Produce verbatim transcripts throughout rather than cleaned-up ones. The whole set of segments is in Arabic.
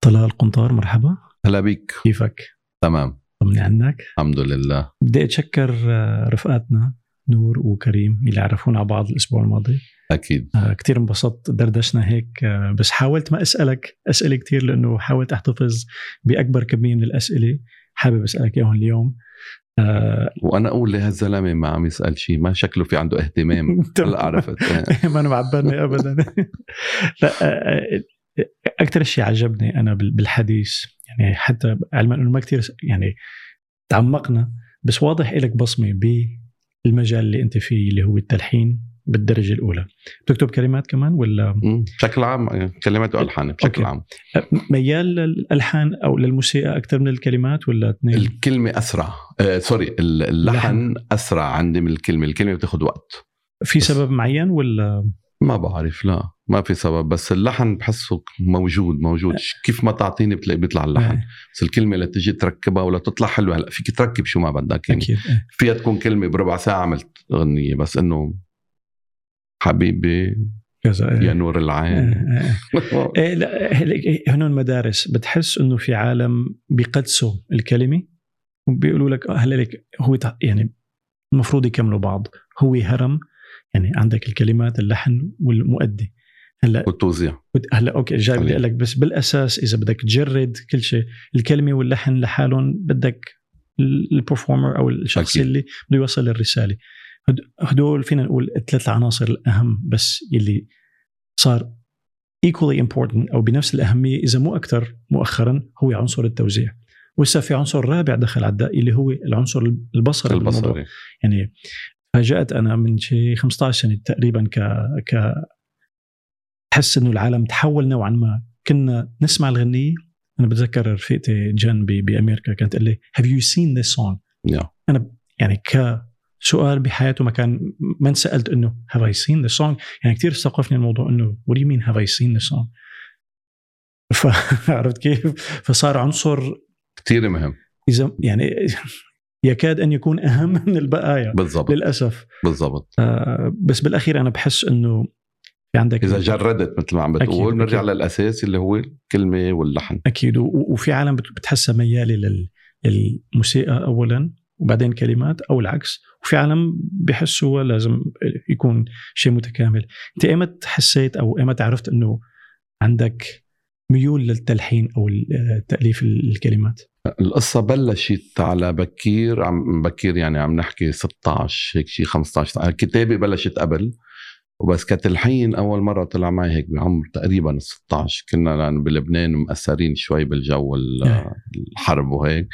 طلال قنطار مرحبا. هلا بيك. كيفك؟ تمام. طمني عنك. الحمد لله. بدي اتشكر رفقاتنا نور وكريم اللي عرفونا على بعض الاسبوع الماضي. اكيد كتير انبسطت دردشنا هيك، بس حاولت ما اسالك اسئله كتير لانه حاولت احتفظ باكبر كميه من الاسئله. حابب اسالك اياهم اليوم. أه وانا اقول لهذا الزلمه ما عم يسال شيء، ما شكله في عنده اهتمام. هلا عرفت ما انا معبرني ابدا. اكثر شيء عجبني انا بالحديث، يعني حتى علما انه ما كثير يعني تعمقنا، بس واضح لك بصمه بالمجال اللي انت فيه اللي هو التلحين بالدرجه الاولى. بتكتب كلمات كمان ولا بشكل عام؟ كلمات والحان بشكل أوكي. عام ميال للالحان او للموسيقى اكثر من الكلمات ولا اثنين؟ الكلمه اسرع آه، سوري اللحن اسرع عندي من الكلمه. الكلمه بتاخذ وقت. في سبب معين ولا ما بعرف؟ لا ما في سبب، بس اللحن بحسه موجود موجود كيف ما تعطيني بتلاقي بيطلع اللحن آه. بس الكلمه اللي تجي تركبها ولا تطلع حلوه. هلا فيك تركب شو ما بدك يعني آه. فيها تكون كلمه بربع ساعه عملت اغنيه، بس انه حبيبي يا نور العين. هنون مدارس بتحس انه في عالم بيقدسوا الكلمه وبيقولوا لك هلا لك هو يعني المفروض يكملوا بعض، هو هرم يعني عندك الكلمات اللحن والمؤدي هلا والتوزيع. هلا اوكي جاي بدي اقول لك، بس بالاساس اذا بدك تجرد كل شيء الكلمه واللحن لحالهم بدك البرفورمر او الشخص أكيد. اللي بده يوصل الرساله. هدول فينا نقول الثلاث عناصر الأهم، بس اللي صار equally important أو بنفس الأهمية إذا مو أكتر مؤخرا هو عنصر التوزيع. ولسه في عنصر رابع دخل على الدقي اللي هو العنصر البصري البصري. يعني فاجأت أنا من شيء خمسة عشر سنة تقريبا ك ك حس إنه العالم تحول نوعا ما. كنا نسمع الغنية، أنا بتذكر رفيقتي جان بأمريكا كانت قال لي have you seen this song yeah. أنا يعني ك سؤال بحياته ما كان ما سألت إنه have I seen the song. يعني كتير استوقفني الموضوع إنه what do you mean have I seen the song. فعرفت كيف؟ فصار عنصر كتير مهم إذا يعني يكاد أن يكون أهم من البقايا بالزبط. للأسف بالضبط آه. بس بالأخير أنا بحس إنه عندك إذا جردت مثل ما عم بتقول نرجع للأساس اللي هو الكلمة واللحن. أكيد. وفي عالم بتحسها ميالة للموسيقى أولاً وبعدين كلمات أو العكس، وفي عالم بحسوا لازم يكون شيء متكامل. أنت إيمت حسيت أو إيمت عرفت أنه عندك ميول للتلحين أو تأليف الكلمات؟ القصة بلشت على بكير عم بكير يعني عم نحكي ستة عشر هيك شيء خمسة عشر. كتابي بلشت قبل وبس كتلحين أول مرة طلع معي هيك بعمر تقريبا ستة عشر. كنا لأن بلبنان مأثرين شوي بالجو الحرب وهيك،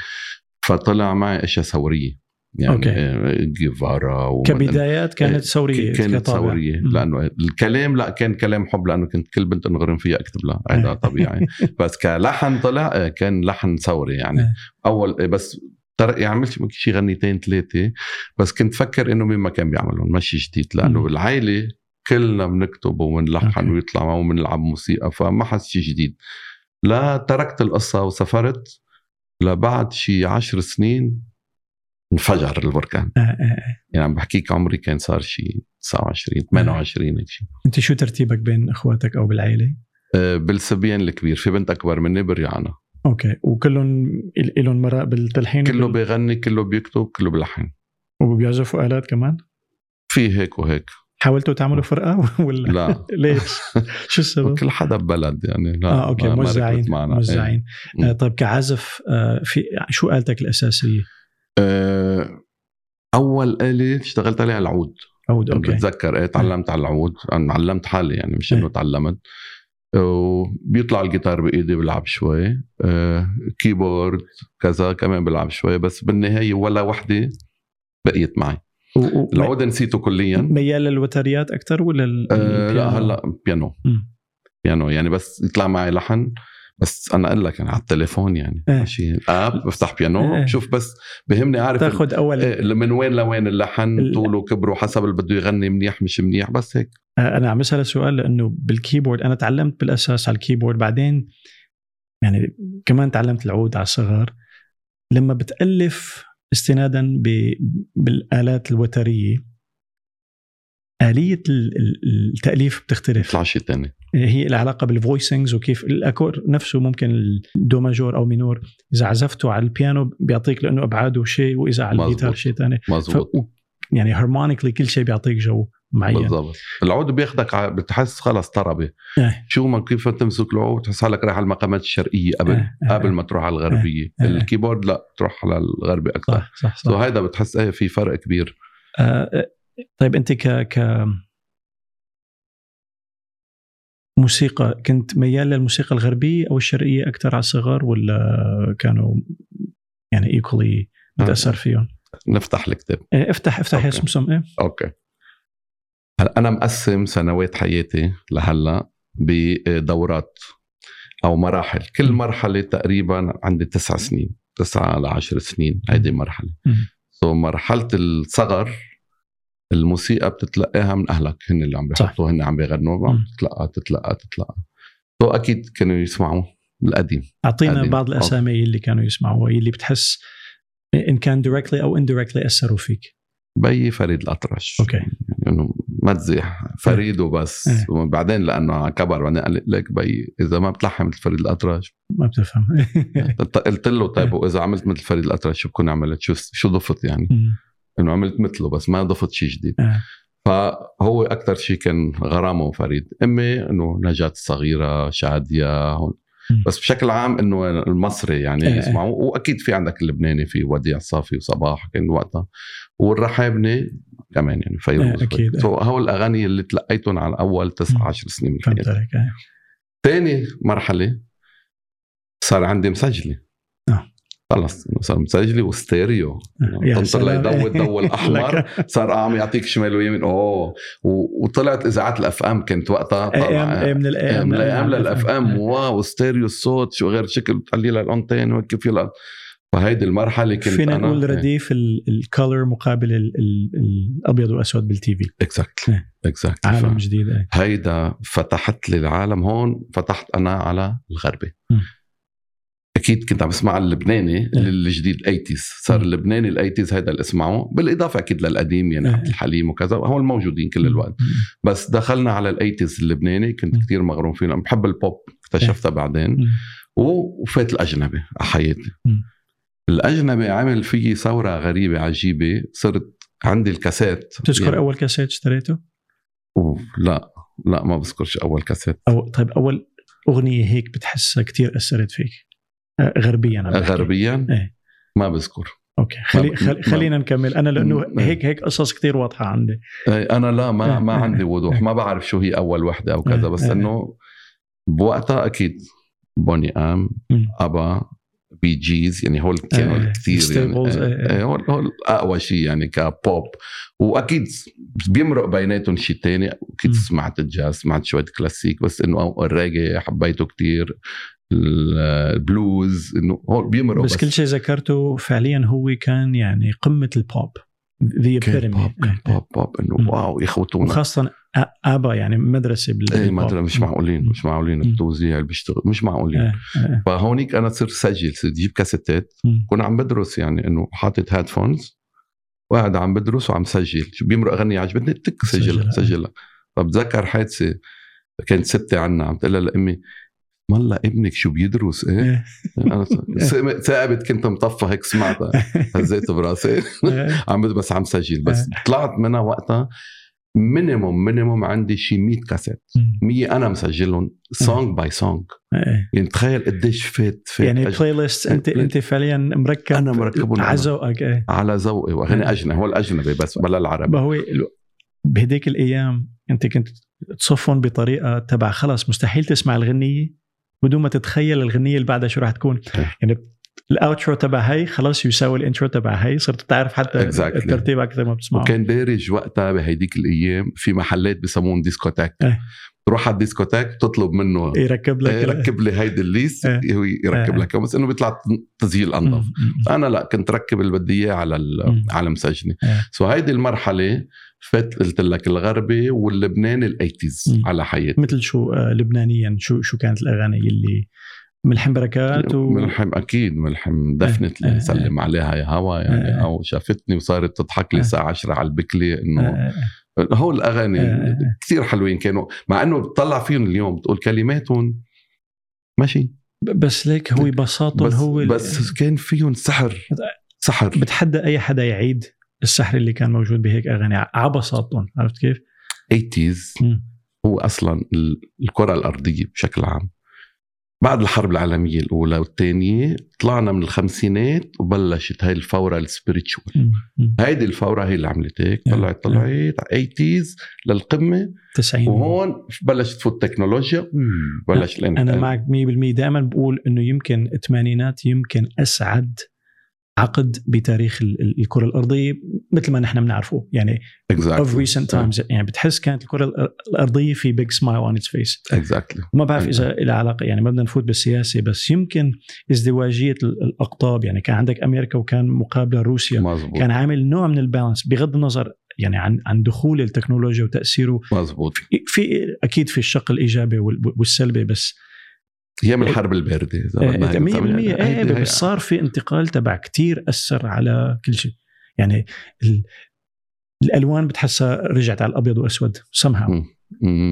فطلع معي اشياء ثوريه يعني جيفارا. كبدايات كانت ثوريه كانت ثوريه لانه الكلام لا كان كلام حب لانه كنت كل بنت انغرم فيها اكتب لها هذا طبيعي. بس كلحن طلع كان لحن ثوري يعني اول بس ترقي عملت شي غنيتين ثلاثه، بس كنت فكر انه مين ما كان بيعملهم ماشي جديد لانه بالعائله كلنا بنكتب وبنلحن ويطلع معه وبنلعب موسيقى، فما حس شيء جديد. لا تركت القصه وسافرت لبعد شي عشر سنين انفجر البركان. آه آه. يعني عم بحكيك عمري كان صار شي تسعة وعشرين ثمانية وعشرين هيك شي. انت شو ترتيبك بين اخواتك او بالعائله؟ آه بالصبيان الكبير، في بنت اكبر مني بريعنا. اوكي. وكلهم لهم مراء بالتلحين؟ كله بال... بيغني كله بيكتب كله بلحن وبيعزفوا آلات كمان؟ في هيك وهيك. حاولتوا تعملوا فرقة ولا لا؟ ليش؟ شو السبب؟ كل حدا ببلد يعني لا آه، أوكي. موزعين موزعين إيه. آه، طيب كعزف آه، في شو آلتك الأساسية؟ آه، أول آلة اشتغلت عليها العود. عود أوكي. بتذكر إيه تعلمت آه. على العود. أنا علمت حالي يعني مش إنه آه. تعلمت. وبيطلع الجيتار بإيدي بلعب شوي آه، كيبورد كذا كمان بلعب شوي، بس بالنهاية ولا وحدة بقيت معي. العود نسيته كليا. ميال للوتريات اكثر ولا البيانو؟ أه لا هلا بيانو بيانو يعني بس يطلع معي لحن، بس انا اقول لك انا على التليفون يعني اه. شيء اب بفتح بيانو اه. شوف بس بهمني اعرف تاخذ اول اه من وين لوين اللحن ال... طوله كبره حسب اللي بده يغني منيح مش منيح بس هيك اه. انا عم اسال السؤال لانه بالكيبورد انا تعلمت بالاساس على الكيبورد، بعدين يعني كمان تعلمت العود على الصغار. لما بتالف استنادا بالآلات الوترية آلية التأليف بتختلف. طلع شيء تاني هي العلاقة بالفويسنجز وكيف الأكور نفسه ممكن الدو ماجور أو مينور إذا عزفته على البيانو بيعطيك لأنه أبعاده شيء وإذا على الجيتار شيء تاني مزبوط. ف... يعني هارمونيكلي كل شيء بيعطيك جو معين بالضبط. العود بياخدك ع... بتحس خلاص طربي اه. شو ما كيف تمسك العود تحس حالك رايح على المقامات الشرقية قبل اه. قبل ما تروح على الغربية اه. الكيبورد لا تروح على الغربي أكثر صح صح صح. وهذا بتحس ايه في فرق كبير اه. طيب أنت ك ك موسيقى كنت ميال للموسيقى الغربية أو الشرقية أكثر على الصغار ولا كانوا يعني ايكولي متأثر فيهم؟ نفتح الكتاب إيه افتح افتح اسمهم إيه؟ أوكي هلا أنا مقسم سنوات حياتي لهلا بدورات أو مراحل كل م. مرحلة تقريبا عندي تسع سنين تسعة لعشر سنين هيدي مرحلة so مرحلة الصغر الموسيقى بتتلقاها من أهلك هن اللي عم بيحطوا هن عم بيغنوا بتتلقى تتلقى تتلقى تو أكيد كانوا يسمعوا القديم. أعطينا القديم. بعض الأسامي اللي كانوا يسمعوا اللي بتحس إن كان directly أو indirectly أثروا فيك. بي فريد الاطرش أوكي يعني ما تزيح فريد وبس أه. وبعدين لأنه كبر وأنا قال لك بي إذا ما بتلحم مثل فريد الاطرش ما بتفهم قلت له طيب وإذا عملت مثل فريد الاطرش شو بكون عملت شو شو ضفت يعني م. انه عملت مثله بس ما ضفت شيء جديد آه. فهو اكثر شيء كان غرامه وفريد. امي انه نجاة الصغيره شادية هون م. بس بشكل عام انه المصري يعني آه. يسمعوا واكيد في عندك اللبناني في وديع الصافي وصباح كان وقتها والرحابني كمان يعني فيروز آه اكيد سو آه. هول الاغاني اللي تلقيتهم على اول تسعة عشر سنين من حياتي آه. ثاني مرحله صار عندي مسجله خلص صار مسجلي وستيريو تنطر ليضوي الضوء الأحمر صار عم يعطيك شمال ويمين أوه وطلعت إذاعات الأف أم كانت وقتها طلع من الأم للأف أم واو ستيريو الصوت شو غير شكل بتحليلها الأنتين وكيف فيها فهيدي المرحلة كنت فينا أنا نقول رديف الكولر مقابل الأبيض والأسود بالتيفي اكزاكتلي اكزاكتلي عالم جديد هيدا فتحت لي العالم هون فتحت أنا على الغربي أكيد كنت عم بسمع اللبناني الجديد الأيتيز صار اللبناني الأيتيز هيدا اللي اسمعه بالإضافة أكيد للقديم يعني عبد الحليم وكذا هو الموجودين كل الوقت بس دخلنا على الأيتيز اللبناني كنت كتير مغروم فيه بحب البوب اكتشفتها بعدين وفات الأجنبي حياتي الأجنبي عمل فيه ثورة غريبة عجيبة صرت عندي الكاسات تذكر يعني. أول كاسات اشتريته؟ لا لا ما بذكرش أول كاسات أو طيب أول أغنية هيك بتحسها كتير أثرت فيك غربيا غربيا ايه؟ ما بذكر اوكي خلي خلي خلينا نكمل انا لانه هيك هيك قصص كتير واضحه عندي ايه انا لا ما ما عندي وضوح ما بعرف شو هي اول وحده او كذا بس انه بوقتها اكيد بوني ام ابا بي جيز يعني هول كانوا ايه كثير يعني هول هول اقوى شيء يعني كبوب واكيد بيمرق بيناتهم شيء ثاني اكيد م. سمعت الجاز سمعت شويه كلاسيك بس انه الراجي حبيته كتير البلوز انه هو بيمرق بس, بس كل شيء ذكرته فعليا هو كان يعني قمه البوب ذا بيراميد بوب بوب انه واو يخوتونا وخاصه ابا يعني مدرسه بال ايه مدرسه مش معقولين مش معقولين التوزيع اللي بيشتغل مش معقولين اه اه فهونيك انا صرت سجل جيب كاسيتات كنا عم بدرس يعني انه حاطط هيدفونز وقاعد عم بدرس وعم سجل شو بيمرق اغنيه عجبتني تك سجلها سجلها فبتذكر حادثه كانت ستي عنا عم تقول لامي مالله ابنك شو بيدرس ايه انا ثابت كنت مطفه هيك سمعتها هزيت براسي عم بس عم سجل بس طلعت منها وقتها مينيموم مينيموم عندي شي مية كاسيت مية انا مسجلهم سونج باي سونج يعني تخيل قديش فات فات يعني بلاي ليست انت انت فعليا مركب انا مركبهم على ذوقك على ذوقي واغاني اجنبي هو الاجنبي بس بلا العربي هو بهديك الايام انت كنت تصفهم بطريقه تبع خلص مستحيل تسمع الغنيه بدون ما تتخيل الغنية اللي بعدها شو راح تكون يعني الأوترو تبع هاي خلاص يساوي الانترو تبع هاي صرت تعرف حتى exactly. الترتيب أكثر ما بتسمعه وكان دارج وقتها بهيديك الأيام في محلات بيسمون ديسكوتاك اه. تروح على الديسكوتاك تطلب منه يركب لك يركب لي هيدي الليست اه. يركب اه. لك بس إنه بيطلع تسجيل أنظف أنا لا كنت ركب البدية على على مسجني اه. سو هيدي المرحلة فات قلت لك الغربي واللبناني الأيتيز على حياتي مثل شو لبنانيا شو شو كانت الأغاني اللي ملحم بركات و... ملحم أكيد ملحم دفنت لي سلم عليها يا هوا يعني أو شافتني وصارت تضحك لي الساعة عشرة على البكلي إنه هو الأغاني كثير حلوين كانوا مع إنه بتطلع فيهم اليوم بتقول كلماتهم ماشي بس ليك هو بساطة بس هو بس كان فيهم سحر سحر بتحدى أي حدا يعيد السحر اللي كان موجود بهيك أغاني عبساطهم عرفت كيف ثمانينيات هو أصلا الكرة الأرضية بشكل عام بعد الحرب العالمية الأولى والثانية طلعنا من الخمسينات وبلشت هاي الفورة السبيريتشوال هايدي الفورة هي اللي عملت هيك طلعت طلعت ثمانينيات للقمة تسعين وهون بلشت تفوت التكنولوجيا بلشت الانترنت أنا معك مية بالمية دائما بقول إنه يمكن الثمانينات يمكن أسعد عقد بتاريخ الكرة الأرضية مثل ما نحن بنعرفه يعني exactly. of recent times yeah. يعني بتحس كانت الكرة الأرضية في big smile on its face exactly. ما بعرف إذا إلى علاقة يعني ما بدنا نفوت بالسياسة بس يمكن ازدواجية الأقطاب يعني كان عندك أمريكا وكان مقابلة روسيا مزبوط. كان عامل نوع من البالانس بغض النظر يعني عن عن دخول التكنولوجيا وتأثيره مزبوط. في أكيد في الشق الإيجابي والسلبي بس هي من الحرب الباردة مية بالمية بس صار في انتقال تبع كتير أثر على كل شيء يعني ال... الألوان بتحسها رجعت على الأبيض وأسود somehow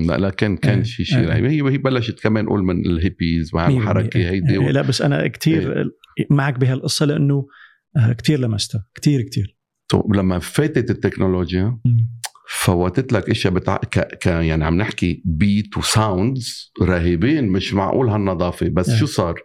لا لكن كان آه. شيء شيء آه. هي بلشت كمان قول من الهيبيز مع الحركة هيدي و... لا بس أنا كتير آه. معك بهالقصة لأنه كتير لمستها كتير كتير طب لما فاتت التكنولوجيا مم. فوتت لك اشياء بتاع ك... ك يعني عم نحكي بيت وساوندز رهيبين مش معقول هالنظافه بس أه. شو صار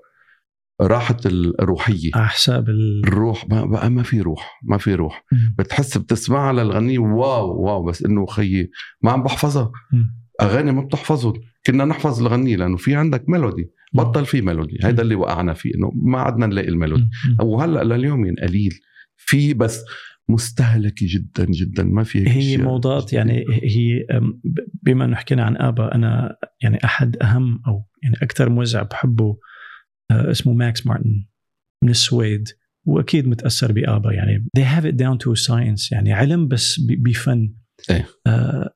راحت الروحيه على حساب ال... الروح ما بقى ما في روح ما في روح م. بتحس بتسمعها للغني واو واو بس انه خيي ما عم بحفظها م. اغاني ما بتحفظها كنا نحفظ الغني لانه في عندك ميلودي بطل في ميلودي هذا اللي وقعنا فيه انه ما عدنا نلاقي الميلودي وهلا لليومين قليل في بس مستهلكة جدا جدا ما فيها هي موضوعات يعني هي بما أنه حكينا عن آبا أنا يعني أحد أهم أو يعني أكثر موزع بحبه اسمه ماكس مارتن من السويد وأكيد متأثر بآبا يعني they have it down to science يعني علم بس بفن ايه. آه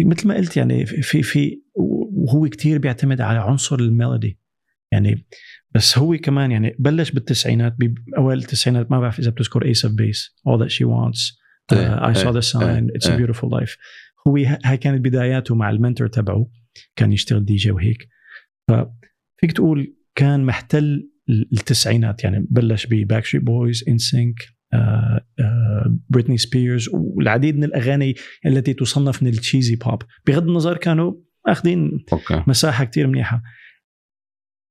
مثل ما قلت يعني في في وهو كتير بيعتمد على عنصر الميلودي يعني بس هو كمان يعني بلش بالتسعينات بأول التسعينات ما بعرف إذا بتذكر Ace of Base All That She Wants uh, I Saw The Sign It's a Beautiful Life هو هاي كانت بداياته مع المنتور تبعه كان يشتغل دي جي وهيك ففيك تقول كان محتل التسعينات يعني بلش ب Backstreet Boys إن سينك uh, uh, بريتني سبيرز والعديد من الأغاني التي تصنف من التشيزي بوب بغض النظر كانوا أخذين okay. مساحة كتير منيحة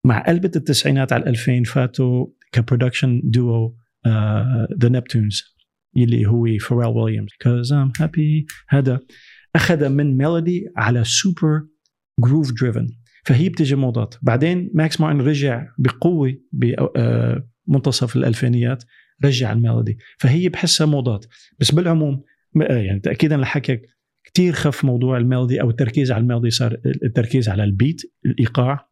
مع قلبة التسعينات على الألفين فاتوا كبرودكشن دوو The Neptunes اللي هو فاريل ويليامز Cause I'm happy هذا أخذ من ميلودي على سوبر جروف دريفن فهي بتجي موضات بعدين ماكس مارتن رجع بقوة بمنتصف الألفينيات رجع الميلودي فهي بحسها موضات بس بالعموم يعني تأكيدا لحكيك كتير خف موضوع الميلودي أو التركيز على الميلودي صار التركيز على البيت الإيقاع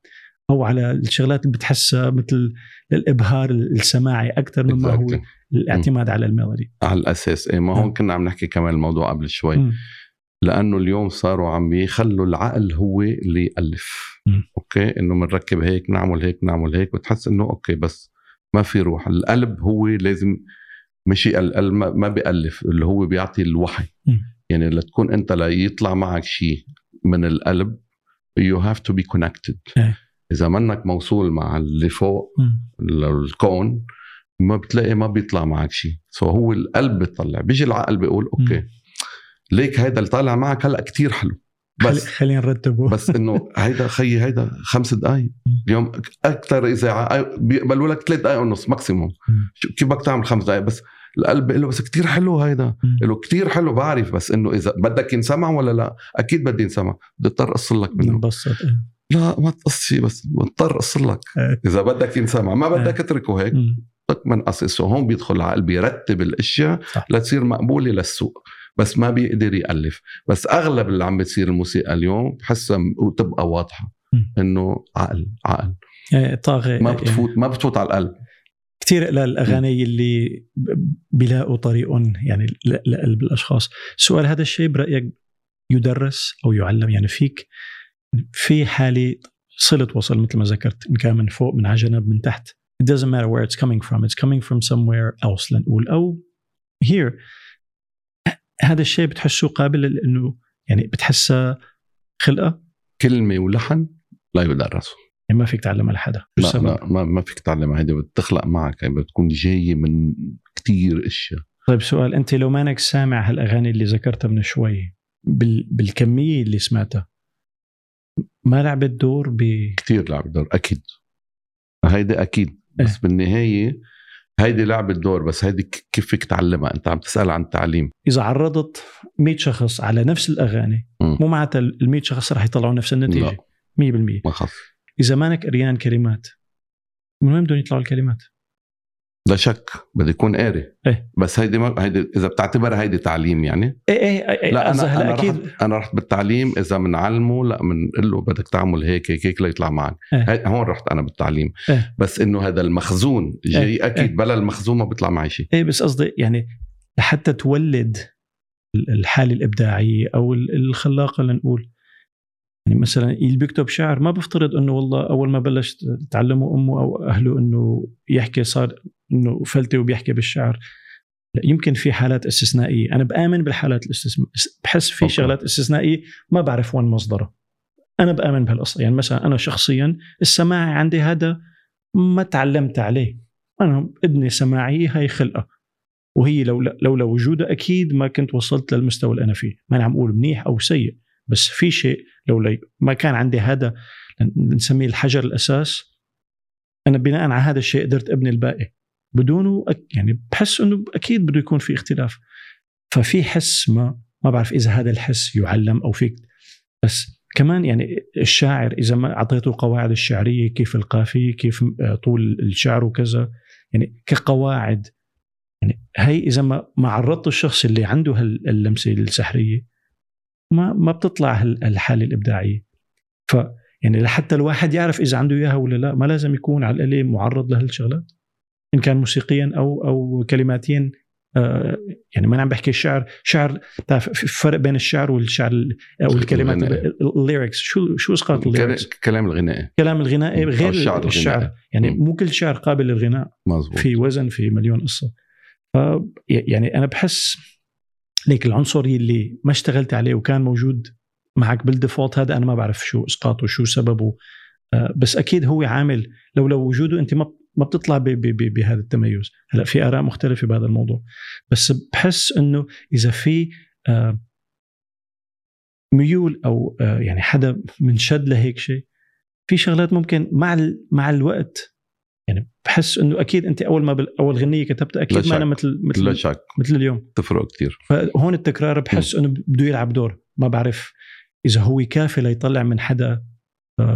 أو على الشغلات اللي بتحسها مثل الإبهار السماعي أكثر مما exactly. هو الاعتماد م. على الميلودي على الأساس إيه ما هون كنا عم نحكي كمان الموضوع قبل شوي م. لأنه اليوم صاروا عم يخلوا العقل هو اللي يألف م. أوكي إنه منركب هيك نعمل هيك نعمل هيك وتحس إنه أوكي بس ما في روح القلب هو لازم مش يقل ما بيألف اللي هو بيعطي الوحي م. يعني لتكون أنت لا يطلع معك شيء من القلب you have to be connected اه. إذا منك موصول مع اللي فوق الكون ما بتلاقي ما بيطلع معك شيء سو هو القلب بيطلع بيجي العقل بيقول أوكي م. ليك هيدا اللي طالع معك هلأ كتير حلو بس خلينا نرتبه بس إنه هيدا خي هيدا خمس دقايق اليوم أكتر إذاعة بيقبلوا لك ثلاث دقايق ونص ماكسيموم كيف بدك تعمل خمس دقايق بس القلب بيقول له بس كتير حلو هيدا له كتير حلو بعرف بس إنه إذا بدك ينسمع ولا لا أكيد بدي ينسمع بدي اضطر أصل لك منه لا ما تقصي بس مضطر أصلك إذا بدك ينسمع ما بدك تتركه هيك بدك من أصيصه هون بيدخل العقل بيرتب الأشياء لتصير مقبولة للسوق بس ما بيقدر يألف بس أغلب اللي عم بتصير الموسيقى اليوم بحسها وتبقى واضحة إنه عقل عقل طاغي ما بتفوت ما بتفوت على القلب كتير للأغاني اللي بلاقوا طريق يعني لقلب الأشخاص سؤال هذا الشيء برأيك يدرس أو يعلم يعني فيك في حالة صلة وصل مثل ما ذكرت, إن كان من فوق من عجنب من تحت, it doesn't matter where it's coming from, it's coming from somewhere else لنقول أو here. هذا الشيء بتحسه قابل لأنه يعني بتحسه خلقة كلمة ولحن لا يدرسه, يعني ما فيك تعلمها لحدا, لا لا ما ما فيك تعلمها, هذا بتخلق معك, يعني بتكون جاية من كتير أشياء. طيب سؤال, أنت لو مانك سامع هالأغاني اللي ذكرتها من شوي بال... بالكمية اللي سمعتها ما لعبت دور ب... كتير لعبت دور أكيد, هيدا أكيد بس أه. بالنهاية هيدي لعبة دور, بس هيدي كيف فيك تعلمها, أنت عم تسأل عن التعليم. إذا عرضت مية شخص على نفس الأغاني م. مو معناتها المية شخص رح يطلعوا نفس النتيجة مية بالمية. إذا مانك قريان كلمات من وين بدهم يطلعوا الكلمات؟ لا شك بده يكون قاري إيه؟ بس هيدي ما هيدي اذا بتعتبرها هيدي تعليم يعني ايه ايه ايه لا انا, أنا اكيد رحت انا رحت بالتعليم, اذا منعلمه لا منقول له بدك تعمل هيك هيك هيك ليطلع معك إيه؟ هون رحت انا بالتعليم إيه؟ بس انه هذا المخزون جاي إيه؟ اكيد إيه؟ بلا المخزون ما بيطلع معي شيء ايه, بس قصدي يعني لحتى تولد الحاله الابداعيه او الخلاقه لنقول, يعني مثلا اللي بيكتب شعر ما بفترض انه والله اول ما بلش تعلمه امه او اهله انه يحكي صار انه فلتي وبيحكي بالشعر, يمكن في حالات استثنائيه. انا بآمن بالحالات الاستثنائيه, بحس في أوكي. شغلات استثنائيه ما بعرف وين مصدرها, انا بآمن بهالقصه. يعني مثلا انا شخصيا السماعي عندي هذا ما تعلمت عليه, انا اذني سماعيه هاي خلقه, وهي لو لولا وجودها اكيد ما كنت وصلت للمستوى اللي انا فيه. ما انا عم اقول منيح او سيء, بس في شيء لولا ما كان عندي هذا نسميه الحجر الاساس, انا بناء على هذا الشيء قدرت ابني الباقي بدونه. يعني بحس انه اكيد بده يكون في اختلاف, ففي حس ما ما بعرف اذا هذا الحس يعلم او فيك. بس كمان يعني الشاعر اذا ما اعطيته القواعد الشعريه, كيف القافيه كيف طول الشعر وكذا, يعني كقواعد, يعني هي اذا ما ما عرضت الشخص اللي عنده هاللمسه السحريه ما ما بتطلع الحاله الابداعيه. ف يعني لحتى الواحد يعرف اذا عنده اياها ولا لا ما لازم يكون على القليل معرض لهالشغلات, ان كان موسيقيا او او كلماتيا. آه يعني ما عم بحكي شعر شعر, بتعرف الفرق بين الشعر والشعر او الكلمات الليركس, شو شو اسقاط الليركس, كلام الغنائي, كلام الغنائي غير الشعر, الشعر. يعني مم. مو كل شعر قابل للغناء, في وزن في مليون قصه. يعني انا بحس ليك العنصري اللي ما اشتغلت عليه وكان موجود معك بالديفولت هذا انا ما بعرف شو اسقاطه شو سببه, آه بس اكيد هو عامل لو لو وجوده انت ما ما بتطلع بهذا التميز. هلا في آراء مختلفة بهذا الموضوع, بس بحس إنه إذا في ميول أو يعني حدا منشد لهيك شيء, في شغلات ممكن مع مع الوقت. يعني بحس إنه أكيد أنت أول ما أول غنية كتبتها أكيد ما أنا مثل مثل مثل اليوم, تفرق كتير. فهون التكرار بحس إنه بده يلعب دور, ما بعرف إذا هو كافي ليطلع من حدا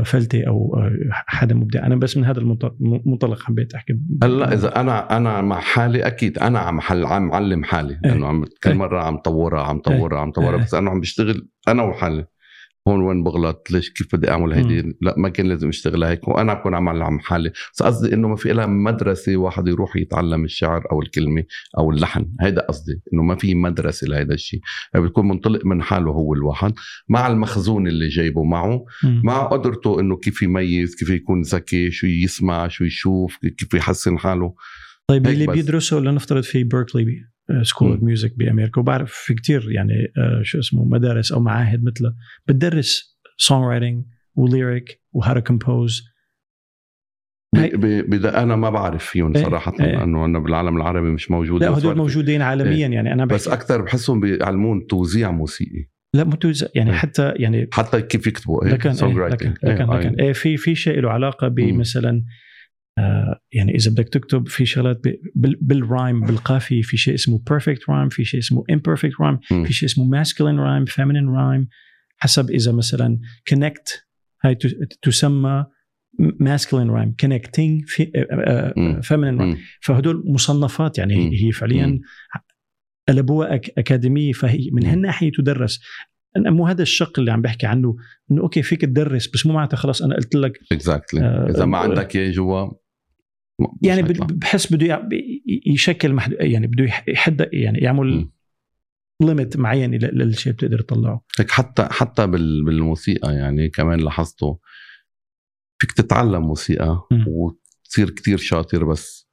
فلتي او حدا مبدع. انا بس من هذا المنطلق حبيت احكي. هلا اذا انا انا مع حالي اكيد انا عم عم علم حالي لانه يعني عم كل مره عم طورها عم طورها عم طورها, بس انا عم بشتغل انا وحالي, هون وين بغلط ليش كيف بدي اعمل هيدي, لا ما كان لازم اشتغلها هيك, وانا بكون عم علم حالي. بس قصدي انه ما في لها مدرسه واحد يروح يتعلم الشعر او الكلمه او اللحن, هذا قصدي انه ما في مدرسه لهذا الشيء, بيكون منطلق من حاله هو الواحد مع المخزون اللي جايبه معه مم. مع قدرته انه كيف يميز, كيف يكون ذكي, شو يسمع شو يشوف, كيف يحسن حاله. طيب اللي بيدرسه لنفترض في بيركلي بي. سكول اوف ميوزك بامريكا, وبعرف في كتير يعني آه شو اسمه مدارس او معاهد مثله بتدرس سونغ رايتنج وليريك وهاو تو كومبوز. انا ما بعرف فيهم صراحه ايه. انه انا بالعالم العربي مش موجودين, هدول موجودين عالميا ايه. يعني انا بس اكثر بحسهم بيعلمون توزيع موسيقي, لا مو توزيع يعني ايه. حتى يعني حتى كيف يكتبوا ايه سونغ رايتنج ايه. لكن ايه. لكن ايه. ايه. في في شيء له علاقه بمثلا آه يعني إذا بدك تكتب في شغلات بالرايم بالقافية, في شيء اسمه perfect rhyme, في شيء اسمه imperfect rhyme م. في شيء اسمه masculine rhyme feminine rhyme, حسب إذا مثلا connect هاي تسمى masculine rhyme, connecting آه feminine rhyme. فهدول مصنفات يعني م. هي فعليا قلبوها أكاديمية, فهي من هالناحية تدرس. أنا مو هذا الشق اللي عم بحكي عنه إنه أوكي فيك تدرس بس مو معناته خلاص أنا قلت لك exactly. آه إذا ما عندك يا جوا يعني بحس بده يشكل محدود, يعني بده يحدد يعني يعمل ليميت معين للشيء بتقدر تطلعه. حتى حتى بالموسيقى يعني كمان لاحظته فيك تتعلم موسيقى م. وتصير كتير شاطر، بس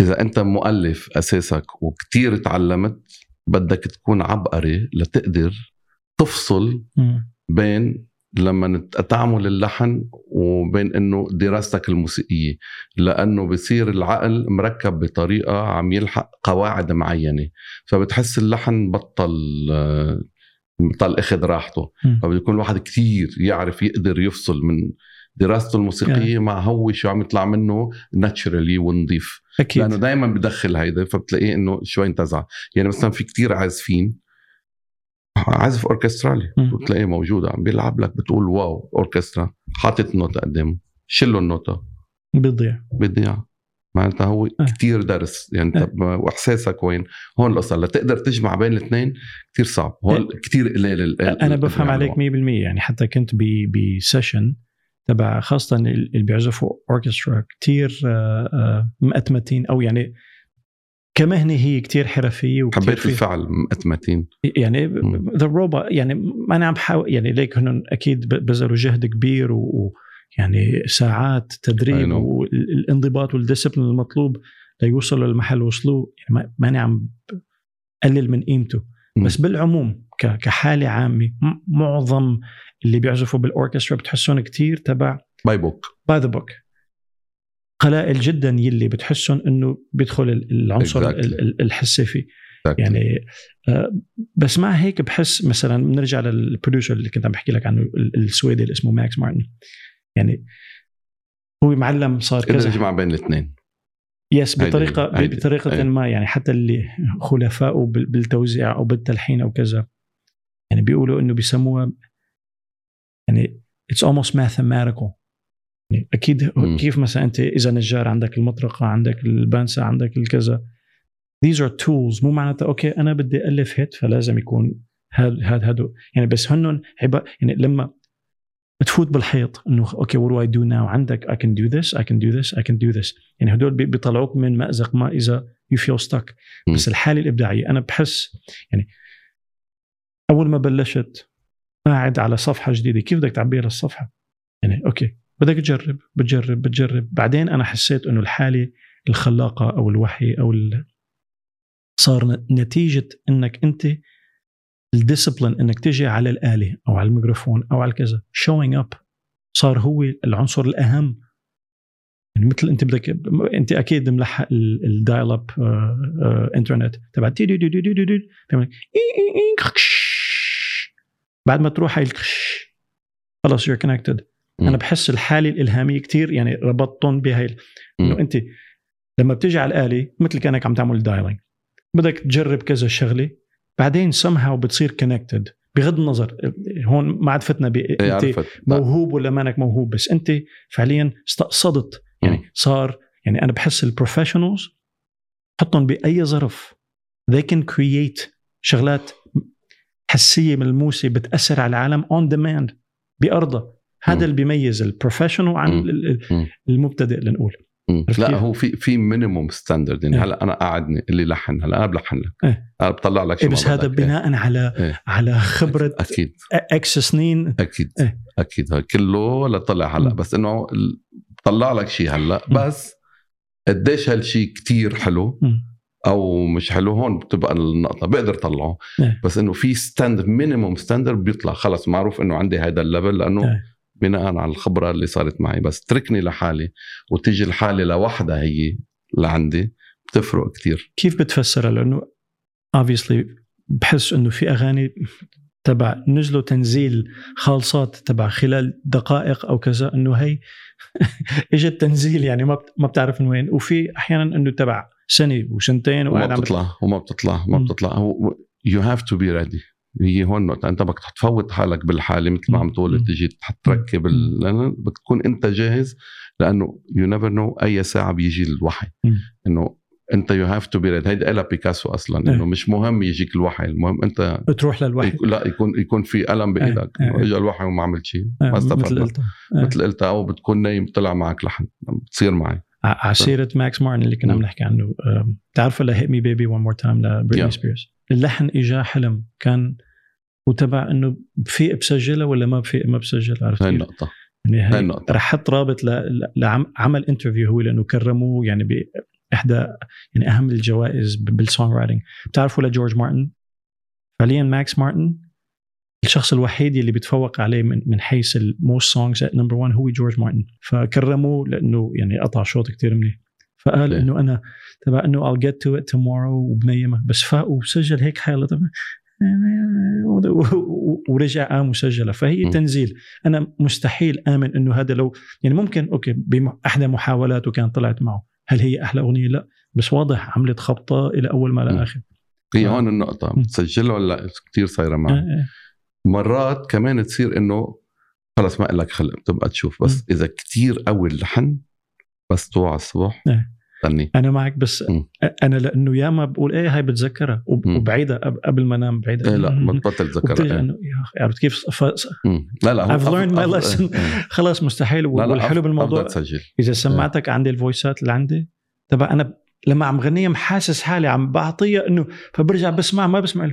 إذا أنت مؤلف أساسك وكتير تعلمت بدك تكون عبقري لتقدر تفصل م. بين لما تعمل اللحن وبين أنه دراستك الموسيقية، لأنه بصير العقل مركب بطريقة عم يلحق قواعد معينة، فبتحس اللحن بطل بطل أخذ راحته. فبيكون الواحد كتير يعرف يقدر يفصل من دراسته الموسيقية yeah. مع هو شو عم يطلع منه ناتشرالي ونضيف أكيد. لأنه دايما بدخل هيدا، فبتلاقيه أنه شوي انتزع. يعني مثلا في كتير عازفين عازف أوركسترالي بتلاقيه موجود عم بيلعب لك بتقول واو أوركسترا، حاطت نوتة قدام شلوا النوتة بيضيع بيضيع معناتها هو آه. كتير درس يعني آه. وإحساسك وين هون الأصل لتقدر تجمع بين الاثنين كتير صعب هون آه. كتير قليل ال ال أنا بفهم عليك مية بالمية. يعني حتى كنت بسيشن تبع خاصة اللي بيعزفوا أوركسترا كتير مأتمتين أو يعني كمهنة هي كتير حرفية وكتير حبيت الفعل مأتمتين يعني ذا روبا يعني أنا عم بحاول يعني ليك هنن أكيد بذلوا جهد كبير ويعني ساعات تدريب والانضباط والديسبلين المطلوب ليوصلوا للمحل وصلوه يعني ما أنا عم قلل من قيمته بس بالعموم كحالة عامة معظم اللي بيعزفوا بالأوركسترا بتحسون كتير تبع باي بوك باي ذا بوك قلائل جدا يلي بتحسون انه بيدخل العنصر exactly. الحسي فيه exactly. يعني بس مع هيك بحس مثلا بنرجع للبروديوسر اللي كنت عم بحكي لك عنه السويدي اللي اسمه ماكس مارتن، يعني هو معلم صار كذا يجمع بين الاثنين يس بطريقه هيدي. بطريقه هيدي. ما يعني حتى اللي خلفائه بالتوزيع او بالتلحين او كذا يعني بيقولوا انه بيسموها يعني it's almost mathematical. يعني أكيد مم. كيف مثلا أنت إذا نجار عندك المطرقة عندك البانسة عندك الكذا these are tools مو معناتها أوكي أنا بدي ألف هيت فلازم يكون هاد هاد هادو يعني بس هنن عبا يعني لما تفوت بالحيط إنه أوكي what do I do now عندك I can do this I can do this I can do this يعني هدول بيطلعوك من مأزق ما إذا you feel stuck مم. بس الحالة الإبداعية أنا بحس يعني أول ما بلشت قاعد على صفحة جديدة كيف بدك تعبير الصفحة يعني أوكي بدك تجرب بتجرب بتجرب بعدين أنا حسيت أنه الحالة الخلاقة أو الوحي أو ال... صار نتيجة أنك أنت الديسبلين أنك تجي على الآلة أو على الميكروفون أو على كذا showing up صار هو العنصر الأهم. يعني مثل أنت بدك أنت أكيد ملحق الدايل اب انترنت تبع تي دي دي دي دي دي بعد ما تروح هاي خلاص you're connected. أنا بحس الحالة الإلهامية كتير يعني ربطتهم بهاي إنه أنت لما بتجي على الآلة مثل كأنك عم تعمل دايلينج بدك تجرب كذا شغلة بعدين somehow بتصير connected بغض النظر هون ما عاد فتنا أنت موهوب ولا ما أنك موهوب بس أنت فعليا استقصدت يعني صار يعني أنا بحس البروفيشنالز حطهم بأي ظرف they can create شغلات حسية ملموسة بتأثر على العالم on demand بأرضه. هذا اللي بيميز البروفيشنال عن مم. المبتدئ لنقول لا هو في في مينيموم ستاندرد يعني اه. هلا انا قاعدني اللي لحن هلا انا بلحن لك اه. انا بطلع لك شو اه بس هذا بناء اه. على اه. على خبره اكيد اكس سنين اكيد اه. اكيد كله لطلع هلا بس انه بطلع لك شيء هلا بس قديش هالشيء كتير حلو مم. او مش حلو هون بتبقى النقطه بقدر طلعه اه. بس انه في ستاند مينيموم ستاندرد بيطلع خلص معروف انه عندي هذا الليفل لانه اه. بناء على الخبرة اللي صارت معي. بس تركني لحالي وتجي الحالة لوحدها هي لعندي بتفرق كتير. كيف بتفسرها؟ لأنه obviously بحس أنه في أغاني تبع نزلوا تنزيل خالصات تبع خلال دقائق أو كذا أنه هي إجت تنزيل يعني ما بتعرف من وين، وفي أحيانا أنه تبع سنة وسنتين وما بتطلع وما بتطلع ما بتطلع هو you have to be ready. هي هون نقطة أنت بدك تفوت حالك بالحالة مثل ما عم تقول تجي تركب لأن بتكون أنت جاهز لأنه you never know أي ساعة بيجي الوحي إنه أنت you have to be ready. هيدا ألا بيكاسو أصلا إنه مش مهم يجيك الوحي، المهم أنت تروح للوحي. يكون لا يكون يكون في ألم بإيدك إجا الوحي وما عمل شيء ما استفدت مثل قلت أو بتكون نايم طلع معك لحن بتصير معي عسيرة ف... ماكس مارتن اللي كنا بنحكي عنه تعرفه له hit me baby one more time لبريتني سبيرز yeah. اللحن إجا حلم كان وتبع إنه في بسجله ولا ما في ما بسجل عرفت؟ هاي النقطة يعني رح حط رابط لعمل انترفيو هو لأنه كرموه يعني بإحدى يعني أهم الجوائز بالسونغ رايتنج. بتعرفوا لجورج مارتن؟ فعليا ماكس مارتن الشخص الوحيد اللي بيتفوق عليه من من حيث الموست سونجز نمبر واحد هو جورج مارتن. فكرموه لأنه يعني قطع شوط كتير مني. فقال ليه. إنه أنا تبع إنه I'll get to it tomorrow وبنيمه بس فاق وسجل هيك حالة ورجع قام وسجله. فهي تنزيل. أنا مستحيل آمن إنه هذا لو يعني ممكن أوكي بأحدى محاولاته كان طلعت معه. هل هي أحلى أغنية؟ لا بس واضح عملت خبطة إلى أول ما لآخر. هي هون النقطة سجله ولا كتير صايرة معه. آه. مرات كمان تصير إنه خلاص ما قلك خلق تبقى تشوف بس م. إذا كتير قوي اللحن بس طوع الصبح آه. طني. أنا معك بس م. أنا لأنه يا ما بقول إيه هاي بتذكرها وبعيدة قبل ما نام بعيدة إيه لا ما بطل تذكرها إيه. عرفت كيف ف... لا لا I've learned my lesson خلاص مستحيل. والحلو بالموضوع إذا سمعتك عندي الفويسات اللي عندي تبع أنا لما عم غنية محاسس حالي عم بعطيها إنه فبرجع بسمع ما بسمع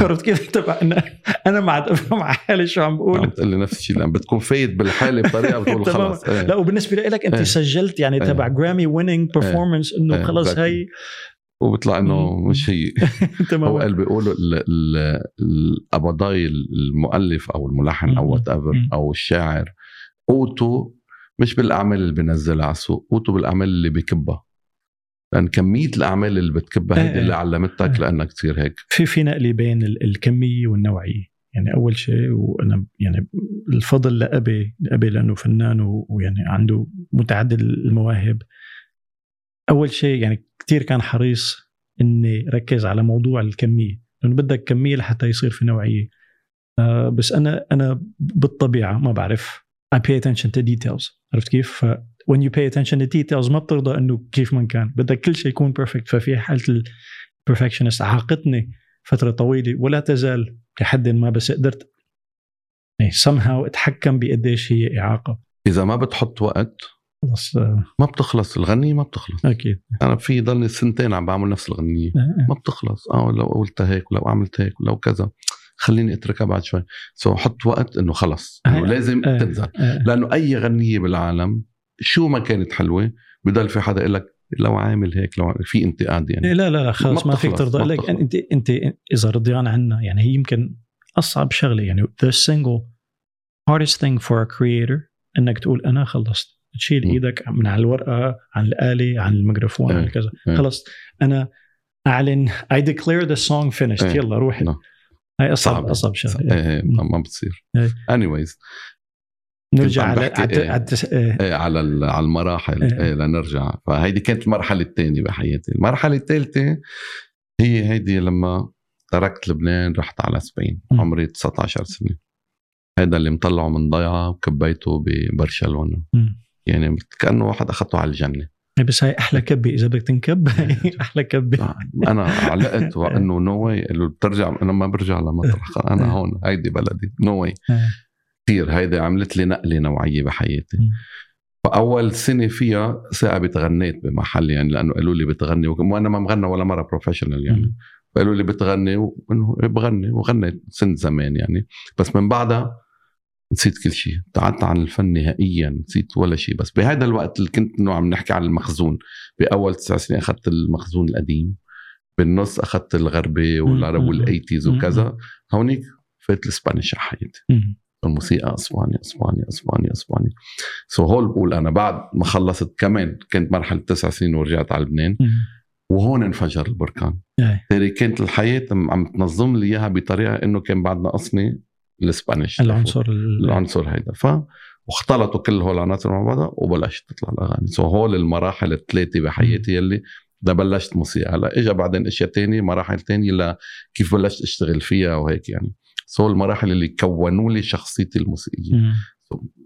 عرفت كيف تبع أنا أنا ما عاد أفهم حالي شو عم بقول. قلت لي نفس الشيء لأن بتكون فايد بالحالة بطريقة بتقول خلاص ايه. لا وبالنسبة لك أنت ايه. سجلت يعني ايه. تبع جرامي وينينج بيرفورمانس ايه. إنه خلاص هاي وبطلع إنه مش هي هو قال بيقولوا القبضاي المؤلف أو الملحن أو whatever أو الشاعر قوته مش بالأعمال اللي بنزلها على السوق قوته بالأعمال اللي بيكبها لأن كمية الأعمال اللي بتكبها هي اللي علمتك لأنك تصير هيك. في في نقلي بين الكمية والنوعية يعني أول شيء. وأنا يعني الفضل لأبي لأبي لأنه فنان ويعني عنده متعدد المواهب. أول شيء يعني كتير كان حريص إني ركز على موضوع الكمية لأنه بدك كمية لحتى يصير في نوعية. آه بس أنا أنا بالطبيعة ما بعرف I pay attention to details. عرفت كيف؟ ف when you pay attention to details ما بترضى انه كيف ما كان بدك كل شيء يكون perfect. ففي حالة perfectionist عاقتني فترة طويلة ولا تزال لحد ما بس قدرت يعني somehow اتحكم بقديش هي إعاقة. إذا ما بتحط وقت خلص ما بتخلص الغنية ما بتخلص أكيد. أنا في ضلني سنتين عم بعمل نفس الغنية ما بتخلص أو لو قلتها هيك ولو عملت هيك ولو كذا خليني اتركها بعد شوي. سو so حط وقت انه خلص انه لازم تنزل لأنه أي غنية بالعالم شو ما كانت حلوة بضل في حدا يقولك لو عامل هيك لو في انتقاد يعني لا لا لا خلاص ما فيك ترضى لك انت انت اذا رضيان عنا يعني هي يمكن اصعب شغلة يعني the single hardest thing for a creator انك تقول انا خلصت تشيل ايدك من على الورقة عن الآلة عن الميكروفون عن كذا خلص انا اعلن I declare the song finished ايه. يلا روحي لا. هاي اصعب اصعب شغلة ايه. ايه. ما بتصير ايه. anyways نرجع على إيه على, إيه إيه على على المراحل إيه إيه لنرجع. فهيدي كانت المرحلة الثانية بحياتي. المرحلة الثالثة هي هيدي لما تركت لبنان رحت على سبعين عمري تسعة عشر سنة. هذا اللي مطلعه من ضيعة وكبيته ببرشلونة م. يعني كأنه واحد أخذته على الجنة. بس هاي أحلى كبة إذا بدك تنكب أحلى كبة. أنا علقت وأنه نوي اللي بترجع أنا ما برجع لمطرح أنا هون هيدي بلدي نوي كتير. هيدا عملت لي نقلة نوعية بحياتي. م. فأول سنة فيها ساعة بتغنيت بمحل يعني لأنه قالوا لي بتغني وأنا ما مغنى ولا مرة بروفيشنال يعني م. فقالوا لي بتغني وأنه بغني وغنيت سنة زمان يعني. بس من بعدها نسيت كل شيء تعدت عن الفن نهائيا نسيت ولا شيء. بس بهذا الوقت اللي كنت إنه عم نحكي عن المخزون بأول تسع سنين أخذت المخزون القديم بالنص أخذت الغربي والعرب والأيتيز وكذا هونيك فات الإسبانيش على حياتي الموسيقى أسباني أسباني أسباني أسباني. سو هول بقول أنا بعد ما خلصت كمان كنت مرحلة تسع سنين ورجعت على لبنان وهون انفجر البركان ترى كانت الحياة عم تنظم لي إياها بطريقة إنه كان بعد ناقصني الإسبانيش العنصر ال... العنصر هيدا ف واختلطوا كل هول العناصر مع بعضها وبلشت تطلع الأغاني. سو هول المراحل الثلاثة بحياتي يلي ده بلشت موسيقى. هلا إجا بعدين أشياء تانية مراحل تانية لا كيف بلشت أشتغل فيها وهيك يعني. سو المراحل اللي كونوا لي شخصيتي الموسيقية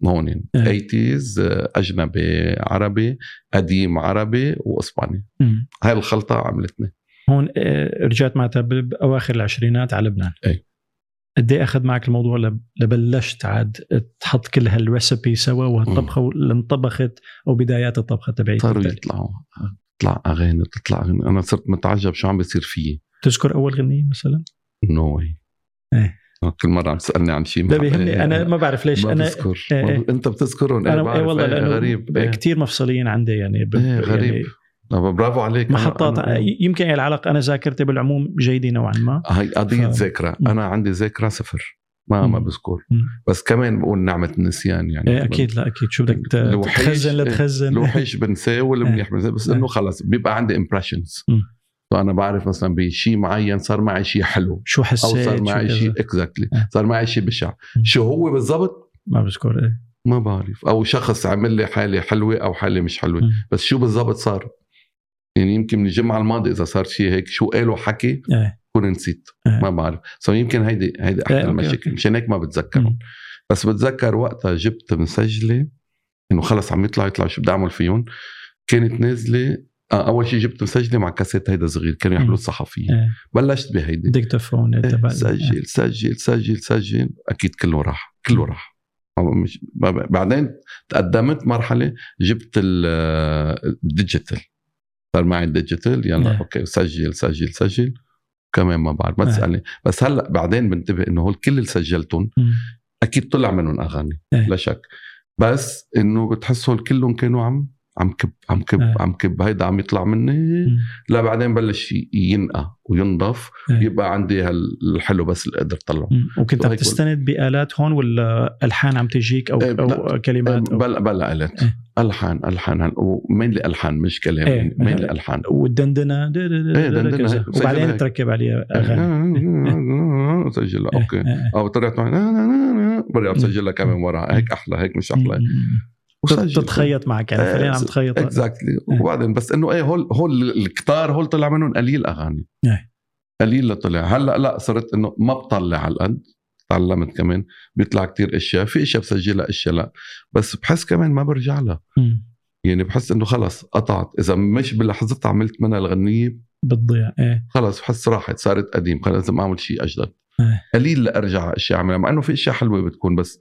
هون ايتيز أجنبي عربي قديم عربي وإسباني. هاي الخلطة عملتني هون. رجعت مع تبلب أواخر العشرينات على لبنان. قدي أخذ معك الموضوع لبلشت عاد تحط كل هالريسبي سوا وهالطبخة اللي انطبخت أو بدايات الطبخة تبعيتي صاروا يطلعوا تطلع أغاني تطلع أغاني. أنا صرت متعجب شو عم بيصير فيه. تذكر أول غنية مثلا؟ نوي no كل مرة عم تسألني عن شيء ما بيهمني أنا ما بعرف ليش ما أنا بذكر. إيه. أنت بتذكرهم أنا, أنا بعرف. إيه والله إيه غريب إيه. كتير مفصلين عندي يعني ب... إيه غريب يعني... برافو عليك. محطات أنا... يمكن هي العلاقة أنا ذاكرتي بالعموم جيدة نوعا ما. هاي قضية ف... ذاكرة أنا عندي ذاكرة صفر ما ما بذكر بس كمان بقول نعمة النسيان يعني إيه أكيد لا أكيد شو بدك تخزن لا تخزن لوحش بنساه ولا منيح بنساه بس إنه خلاص بيبقى عندي impressions فأنا بعرف مثلا بشيء معين صار معي شيء حلو شو حسيت أو صار معي شيء exactly صار معي شيء بشع شو هو بالضبط ما بذكر إيه ما بعرف أو شخص عمل لي حالة حلوة أو حالة مش حلوة م. بس شو بالضبط صار يعني يمكن من الجمعة الماضية إذا صار شيء هيك شو قالوا حكي إيه. كون نسيت إيه. ما بعرف سو يمكن هيدي هيدي أحد إيه. المشاكل مشان هيك ما بتذكرهم بس بتذكر وقتها جبت مسجلة إنه خلص عم يطلع يطلع شو بدي أعمل فيهم كانت نازلة أول شيء جبت مسجلة مع كاسات هيدا صغير كانوا يحملوا الصحفيين إيه. بلشت بهيدي ديكتافون إيه. سجل إيه. سجل سجل سجل أكيد كله راح كله راح بعدين تقدمت مرحلة جبت الديجيتال صار معي الديجيتال يلا إيه. أوكي سجل سجل سجل كمان ما بعرف ما تسألني إيه. بس هلأ بعدين بنتبه إنه هول كل اللي سجلتهم م. أكيد طلع منهم أغاني إيه. لا شك بس إنه بتحسوا كلهم كانوا عم عم كب عم كب آه. عم كب هيدا عم يطلع مني م. لا بعدين بلش ينقى وينضف آه. يبقى عندي هالحلو بس اللي قدر طلعه. وكنت عم تستند بآلات هون ولا ألحان عم تجيك أو, آه أو كلمات؟ آه بلا بلا آلات آه. ألحان ألحان ومين اللي ألحان مش كلام آه. مين اللي ألحان والدندنة دا دا دا آه دندنة وبعدين تركب عليها أغاني آه. سجلها آه. أوكي آه. أو طلعت معنا برجع بسجلها كمان وراء هيك أحلى هيك مش أحلى تتخيط معك يعني فعليا عم تخيط اكزاكتلي exactly. وبعدين بس انه ايه هول هول الكتار هول طلع منهم قليل اغاني ايه قليل اللي طلع هلا لا صرت انه ما بطلع على القد تعلمت كمان بيطلع كتير اشياء في اشياء بسجلها اشياء لا بس بحس كمان ما برجع لها يعني بحس انه خلص قطعت اذا مش بلحظتها عملت منها الغنيه بتضيع ايه خلص بحس راحت صارت قديم خلص لازم اعمل شيء اجدد ايه. قليل اللي ارجع اشياء اعملها مع انه في اشياء حلوه بتكون بس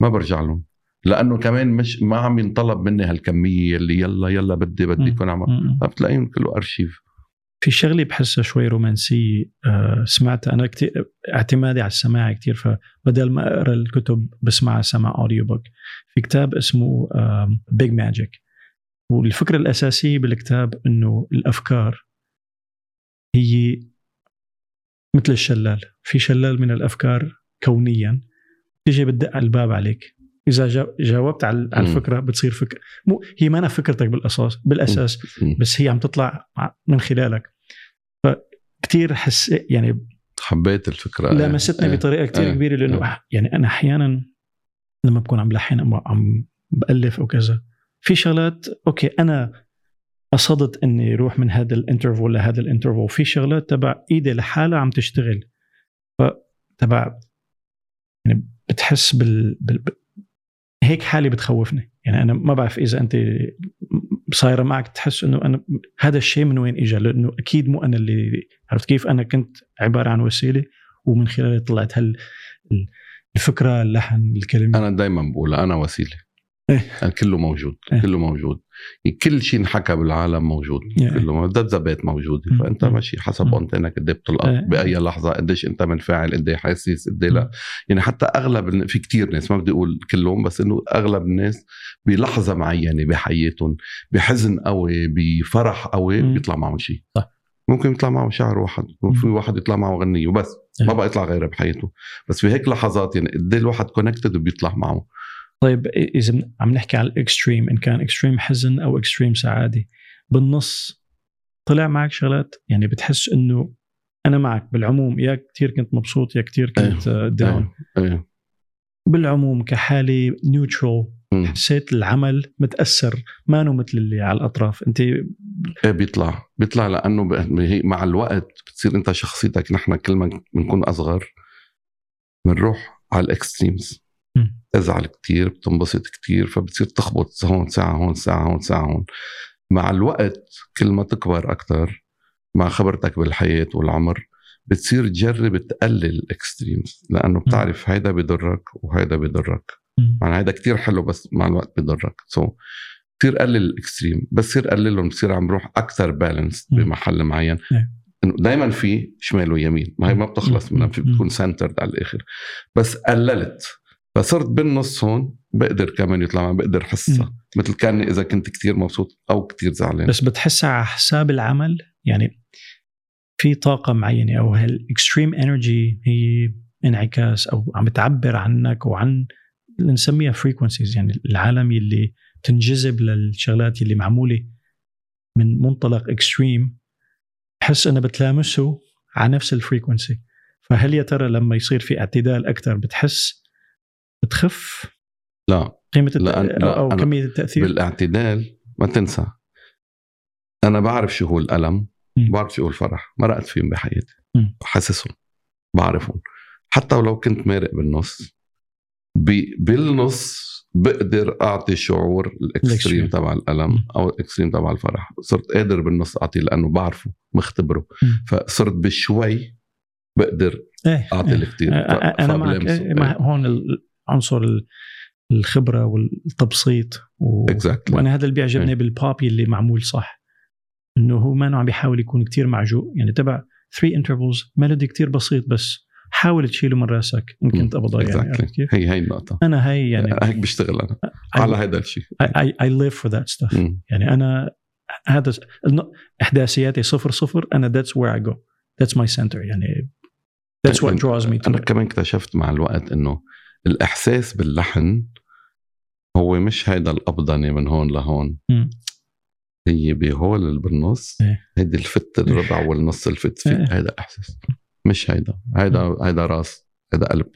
ما برجع لهم لأنه كمان مش ما عم ينطلب مني هالكمية اللي يلا يلا بدي بدي يكون عم بتلاقيهم كله أرشيف. في شغلي بحسها شوي رومانسية أه سمعت أنا كتير اعتمادي على السماع كتير فبدل ما أقرأ الكتب بسمعها سمع أوديو بوك. في كتاب اسمه بيج ماجيك والفكرة الأساسية بالكتاب إنه الأفكار هي مثل الشلال في شلال من الأفكار كونيا تيجي بتدق على الباب عليك إذا جاوبت على الفكرة بتصير فكرة مو هي ما أنا فكرتك بالأساس بالأساس بس هي عم تطلع من خلالك فكتير حس يعني حبيت الفكرة لمستني بطريقة كتير كبيرة لأنه يعني أنا أحيانا لما بكون عم لحين عم بألف أو كذا في شغلات أوكي أنا أصدت أني روح من هذا الانترفول لهذا الانترفول في شغلات تبع إيدي لحالها عم تشتغل فتبع يعني بتحس بال, بال... هيك حالي بتخوفني يعني أنا ما بعرف إذا أنت صايرة معك تحس أنه أنا هذا الشيء من وين إجا لأنه أكيد مو أنا اللي عرفت كيف أنا كنت عبارة عن وسيلة ومن خلالها طلعت هال الفكرة اللحن الكلمة أنا دايما بقول أنا وسيلة إيه؟ كله موجود إيه؟ كله موجود كل شيء نحكى بالعالم موجود إيه؟ كله ذبذبات موجودة فأنت إيه؟ ماشي حسب أنتنك قدي بتلقى إيه؟ بأي لحظة قديش أنت منفعل قدي حاسس قدي لا يعني حتى أغلب في كتير ناس ما بدي أقول كلهم بس إنه أغلب الناس بلحظة معينة بحياتهم بحزن قوي بفرح قوي بيطلع معهم شيء ممكن يطلع معه شعر واحد وفي واحد يطلع معه غنية وبس ما بقى يطلع غيره بحياته بس في هيك لحظات يعني قدي الواحد كونكتد وبيطلع معه. طيب إذا عم نحكي على الإكستريم إن كان إكستريم حزن أو إكستريم سعادة بالنص طلع معك شغلات يعني بتحس إنه أنا معك بالعموم يا كتير كنت مبسوط يا كتير كنت أيوه داون أيوه أيوه بالعموم كحالي نيوترال حسيت العمل متأثر ما نو مثل اللي على الأطراف أنت إيه بيطلع بيطلع لأنه مع الوقت بتصير أنت شخصيتك نحن كل ما بنكون أصغر بنروح على الإكستريمز تزعل كتير بتنبسط كتير فبتصير تخبط هون ساعة هون ساعة هون ساعة هون مع الوقت كل ما تكبر أكتر مع خبرتك بالحياة والعمر بتصير تجرب تقلل اكستريمز لأنه بتعرف هيدا بيضرك وهيدا بيضرك يعني هيدا كتير حلو بس مع الوقت بيضرك so بتصير قلل الاكستريم بس تصير قللهم بتصير عم بروح أكتر بالانس بمحل معين انه دايما في شمال ويمين, ما هي ما بتخلص منها, بتكون سنترد على الاخر, بس قللت فصرت بالنص هون بقدر كمان يطلع ما بقدر حسها مثل كان اذا كنت كتير مبسوط او كتير زعلان, بس بتحسها على حساب العمل يعني في طاقه معينه او هالاكستريم انرجي هي انعكاس او عم بتعبر عنك وعن اللي نسميها فريكونسيز, يعني العالم اللي تنجذب للشغلات اللي معموله من منطلق اكستريم حس أنا بتلامسه على نفس الفريكونسي. فهل يا ترى لما يصير في اعتدال أكتر بتحس بتخف لا قيمة لا الت... لا أو كمية التأثير؟ بالاعتدال ما تنسى أنا بعرف شو هو الألم, م. بعرف شو هو الفرح, مرقت فيهم بحياتي حسسهم بعرفهم, حتى ولو كنت مارق بالنص ب... بالنص بقدر أعطي شعور الإكستريم تبع الألم أو الإكستريم تبع الفرح, صرت قادر بالنص أعطي لأنه بعرفه مختبره, فصرت بشوي بقدر أعطي الكتير. أنا معك هون عنصر الخبرة والتبسيط و... exactly. وأنا هذا اللي بيعجبني بالبابي اللي معمول صح, إنه هو ما نوع بيحاول يكون كتير معجوق, يعني تبع three intervals ملودي كتير بسيط بس حاول تشيله من راسك إن كنت أبغى يعني exactly. هي هي النقطة أنا هي يعني هيك بشتغل أنا I, على هذا الشيء I I live for that stuff م. يعني أنا هذا إحداثياتي صفر صفر أنا that's where I go that's my center يعني that's what draws me to أنا it. كمان اكتشفت مع الوقت إنه الإحساس باللحن هو مش هيدا الأبضني من هون لهون م. هي بهول بالنص إيه. هيدي الفت الربع والنص الفت فيه إيه. هيدا الإحساس مش هيدا هيدا م. هيدا راس هيدا قلب,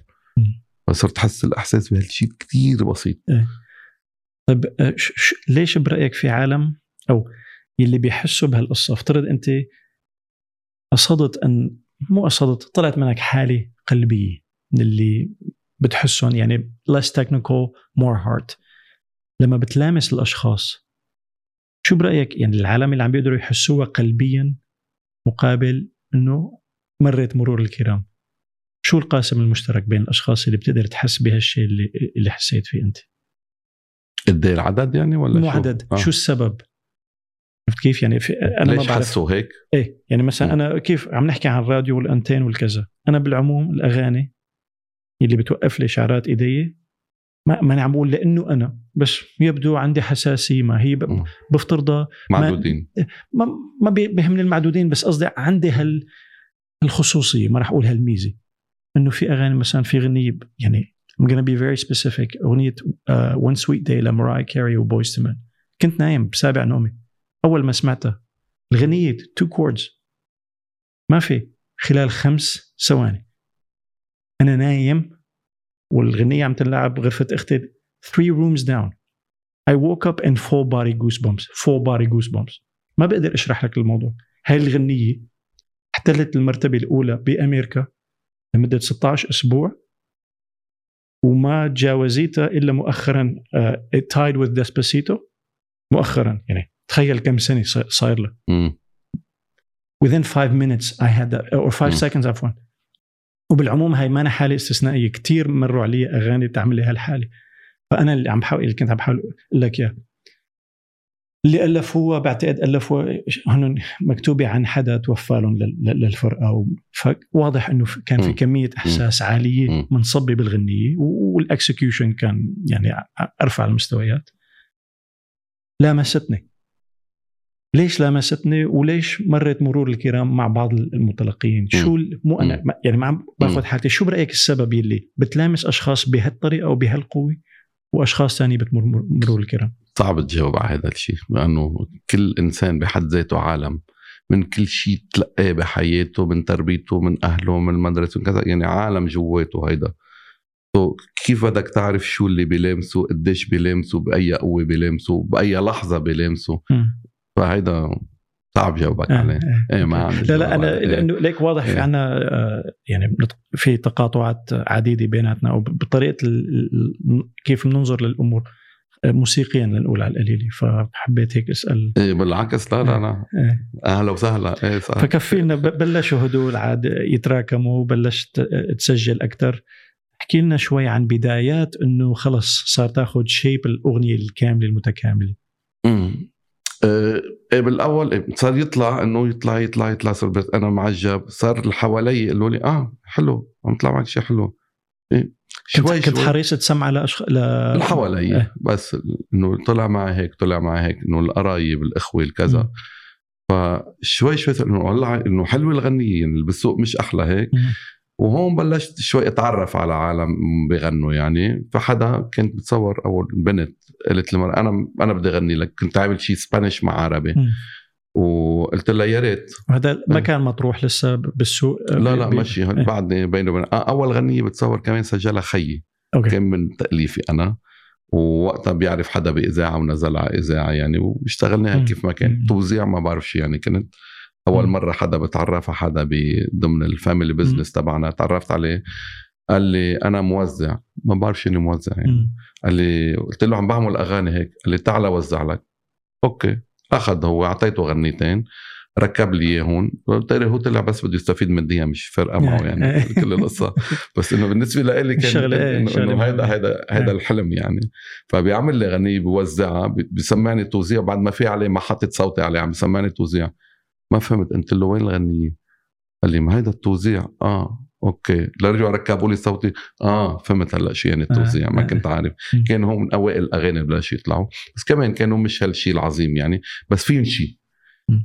فصرت حس الأحساس بهالشيء كتير بسيط. اه. طيب ش- ش- ليش برأيك في عالم أو يلي بيحسوا بهالقصة, افترض أنت أصدت أن مو أصدت طلعت منك حالة قلبية اللي بتحسون يعني less technical more heart, لما بتلامس الأشخاص شو برأيك يعني العالم اللي عم بيقدروا يحسوها قلبيا مقابل أنه مرت مرور الكرام, شو القاسم المشترك بين الأشخاص اللي بتقدر تحس بهالشيء اللي, اللي حسيت فيه أنت؟ قدي العدد يعني ولا مو شو؟ عدد آه. شو السبب؟ كيف يعني أنا ما بعرف هيك؟ إيه يعني مثلا م. أنا كيف عم نحكي عن الراديو والأنتين والكذا, أنا بالعموم الأغاني اللي بتوقف لي شعرات إيدي ما ما نعمول لأنه أنا بس يبدو عندي حساسية ما هي بفترضها معدودين ما ما بيهمني المعدودين, بس قصدي عندي هال الخصوصية ما راح أقول هالميزة إنه في أغاني مثلا في غنية يعني I'm gonna be very specific أغنية uh, One Sweet Day لمرايا كاري وبويز تو مان, كنت نايم بسابع نومي أول ما سمعتها الغنية two chords ما في خلال خمس ثواني أنا نايم والغنية عم تلعب غرفة أختي three rooms down I woke up in full body goosebumps full body goosebumps ما بقدر أشرح لك الموضوع. هاي الغنية احتلت المرتبة الأولى بأمريكا لمدة ستة عشر أسبوع وما تجاوزتها إلا مؤخرا uh, it tied with ديسباسيتو مؤخرا, يعني تخيل كم سنة صاير له mm. within five minutes I had that or five seconds عفوا. وبالعموم هاي ما أنا حالة استثنائية, كتير مروا علي أغاني بتعمل لي هالحالة, فأنا اللي عم بحاول اللي كنت عم بحاول لك يا اللي ألفوه بعتقد ألفوه هنن مكتوبة عن حدا توفى لهم للفرقة, فواضح أنه كان في كمية إحساس عالية من صبي بالغنية والإكسكيوشن كان يعني أرفع المستويات. لامستني ليش لامستني وليش مرت مرور الكرام مع بعض المطلقين شو مو أنا يعني ما باخد حالتي, شو برأيك السبب اللي بتلامس أشخاص بهالطريقة أو بهالقوة وأشخاص تاني بتمر مرور الكرام؟ صعب تجاوب على هذا الشيء لأنه كل إنسان بحد ذاته عالم من كل شيء تلقاه بحياته من تربيته من أهله من مدرسته كذا, يعني عالم جواته هيدا, تو كيف بدك تعرف شو اللي بيلامسه قديش بيلامسه بأي قوة بيلامسه بأي لحظة بيلامسه, فهيدا صعب جاوبك آه عليه آه إيه ما لا لا أنا إيه لأنه ليك واضح إيه عنا يعني في تقاطعات عديدة بيناتنا أو بطريقة كيف ننظر للأمور موسيقيا لنقول على القليلي, فحبيت هيك أسأل. إيه بالعكس لا لا لا إيه أهلا وسهلا إيه فكفينا بلشوا هدول عاد يتراكموا بلشت تسجل أكتر, حكي لنا شوي عن بدايات إنه خلص صار تاخد شيب الأغنية الكاملة المتكاملة. امم إيه بالاول إيه. صار يطلع انه يطلع يطلع يطلع صرت انا معجب. صار اللي حوالي يقولوا لي اه حلو عم يطلع معك شيء حلو. إيه. شوي كنت حريص تسمع لأشخ... ل اللي حوالي إيه. بس انه طلع معي هيك طلع معي هيك انه القرايب الاخوه الكذا. فشوي شوي انه والله انه حلوه الغنيه اللي بالسوق مش احلى هيك. مم. وهون بلشت شوي اتعرف على عالم بيغنوا يعني. فحدا كنت بتصور اول بنت قالت لي مرة انا انا بدي اغني لك. كنت عامل شيء سبانيش مع عربي وقلت لها يا ريت. هذا ما كان مطروح لسه بالسوق. لا لا ماشي اه. بعدني بينه وبين اول غنيه بتصور كمان سجلها خيي كان من تأليفي انا. ووقتها بيعرف حدا باذاعه ونزل على اذاعه يعني واشتغلناها كيف ما كان. توزيع ما بعرف شيء يعني. كنت أول مرة حدا بتعرف على حدا ضمن الفاميلي بيزنس تبعنا. تعرفت عليه قال لي أنا موزع. ما بعرفش إني موزع يعني. قال لي قلت له عم بعمل أغاني هيك. قال لي تعال وزع لك. أوكي أخذ هو أعطيته غنيتين ركب لي هون. قلت له هو طلع بس بده يستفيد ماديا مش فرقة معه يعني كل القصة. بس إنه بالنسبة لي كان إنه هيدا هيدا هيدا الحلم يعني. فبيعمل لي غنية بوزعها بسمعني توزيع بعد ما في عليه ما حطت صوتي عليه عم بسمعني توزيع. ما فهمت انت اللي وين الغنية. قال لي ما هيدا التوزيع. اه اوكي لرجعوا ركبوا لي صوتي. اه فهمت هلا شو يعني التوزيع. ما كنت عارف. كان هم من اوائل الاغاني بلاش يطلعوا. بس كمان كانوا مش هالشيء العظيم يعني. بس فيهم شيء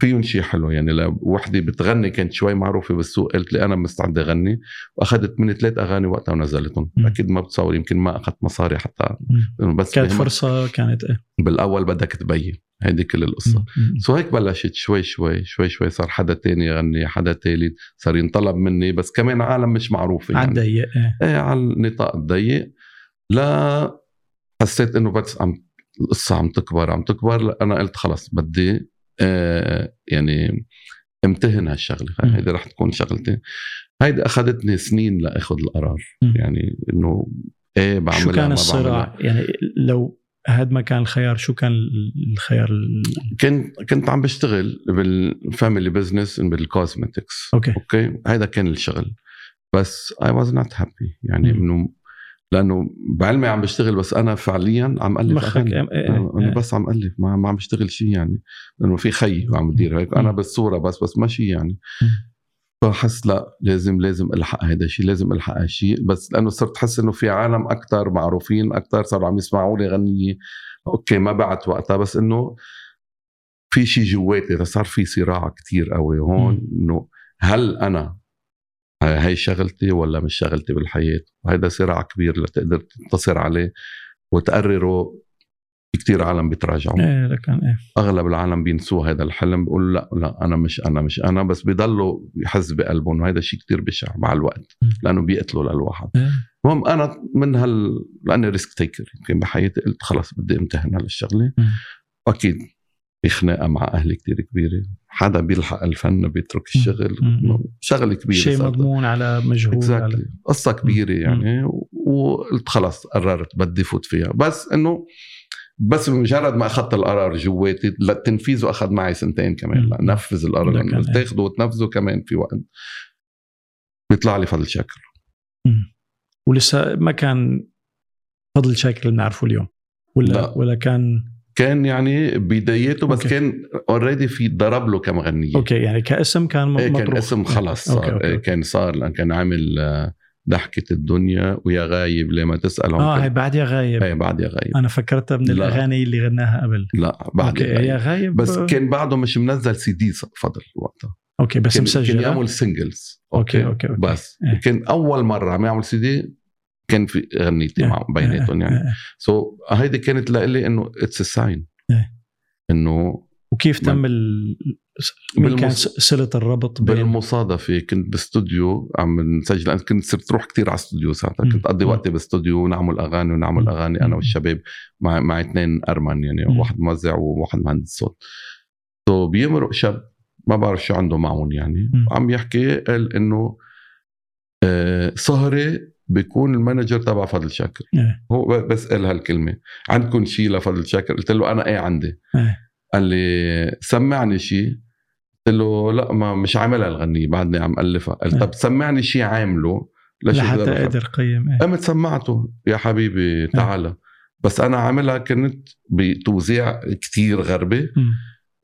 فيهم شيء حلو يعني. لو وحده بتغني كانت شوي معروفه بالسوق قلت لي انا مستعده اغني. واخذت من ثلاث اغاني وقتها ونزلتهم. اكيد ما بتصور يمكن ما اخذت مصاري حتى. بس كانت فرصه كانت ايه بالاول بدك تبين هيدي كل القصة. سو هيك بلشت شوي شوي شوي شوي صار حدا تاني يغني حدا تالت صار ينطلب مني. بس كمان عالم مش معروف يعني. عالضيق ايه على النطاق الضيق. لا حسيت انه بس عم القصة عم تكبر عم تكبر. انا قلت خلص بدي آه يعني امتهن هالشغلة. هيدي رح تكون شغلتي. هيدي اخذتني سنين لأخذ القرار يعني انه ايه بعملها. شو كان الصراع يعني لو هاد ما كان الخيار شو كان الخيار ال... كنت كنت عم بشتغل بالفاميلي بزنس بالكوزمتكس. اوكي اوكي هذا كان الشغل. بس I was not happy يعني. انه لانه بعلمي عم بشتغل بس انا فعليا عم الف. أم... أم... انا بس عم الف ما ما عم بشتغل شيء يعني. لانه في خي وعم بدير هيك انا بالصوره بس بس ما شيء يعني. فحس لا لازم لازم الحق هذا الشيء لازم الحق هالشيء. بس لانه صرت حس انه في عالم اكثر معروفين اكثر صاروا عم يسمعوا لي غنيه. اوكي ما بعت وقتها بس انه في شيء جواتي صار في صراع كتير قوي هون. انه هل انا هاي شغلتي ولا مش شغلتي بالحياه. وهذا صراع كبير لتقدر تنتصر عليه وتقرره. كتير عالم بيتراجعوا إيه لكن إيه. أغلب العالم بينسوا هذا الحلم بيقولوا لا لا أنا مش أنا مش أنا. بس بيضلوا يحس بقلبهم. وهذا شيء كتير بشع مع الوقت م. لأنه بيقتلوا للواحد إيه. المهم أنا من هال لأني ريسك تيكر يمكن بحياتي قلت خلاص بدي امتهن هالشغلة. أكيد خناقة مع أهلي كتير كبيرة. حدا بيلحق الفن بيترك الشغل م. شغل كبير شيء مضمون على مجهود على... قصة كبيرة يعني. وقلت خلاص قررت بدي فوت فيها. بس إنه بس بمجرد ما أخذت القرار جواتي لتنفيذه أخذ معي سنتين كمان لنفذ القرار لأنه تاخده وتنفذه كمان في وقت. بيطلع لي فضل شاكر. مم. ولسه ما كان فضل شاكر اللي بنعرفه اليوم ولا لا. ولا كان كان يعني بدايته بس أوكي. كان اوريدي في ضرب له كمغنية. اوكي يعني كاسم كان مطروح. كان اسم خلاص صار. أوكي أوكي. كان صار لأن كان عامل ضحكة الدنيا ويا غايب ليه ما تسألهم. اه هي بعد يا غايب. هي بعد يا غايب. أنا فكرتها من لا. الأغاني اللي غناها قبل. لا بعد يا غايب. يا غايب. بس كان بعده مش منزل سي دي فضل وقتها. اوكي بس كان مسجل. كان يعمل سينجلز. أوكي. أوكي. أوكي أوكي. بس اه. كان أول مرة عم يعمل سي دي كان في غنيتي اه. مع بيناتهم يعني. سو اه. so هيدي كانت لإلي إنه it's a sign. اه. إنه. وكيف تم ال بالمص... سلة الربط بين... بالمصادفة كنت باستوديو عم نسجل. أنا كنت صرت روح كتير على استوديو ساعتها. كنت أقضي وقتي باستوديو ونعمل أغاني ونعمل أغاني أنا والشباب مع مع اثنين أرمن يعني. واحد موزع وواحد مهندس صوت. so بيمرق شاب ما بعرف شو عنده معون يعني. عم يحكي قال إنه آه صهري بيكون المانجر تبع فضل شاكر. هو بس قال هالكلمة عندكم شي لفضل شاكر. قلت له أنا إيه عندي. قال لي سمعني شي. قلت له لا ما مش عاملها الغنية بعدني عم ألفها. قال طب سمعني شي عامله لحتى أقدر قيم إيه. قمت سمعته يا حبيبي تعالى. بس أنا عاملها كنت بتوزيع كتير غربي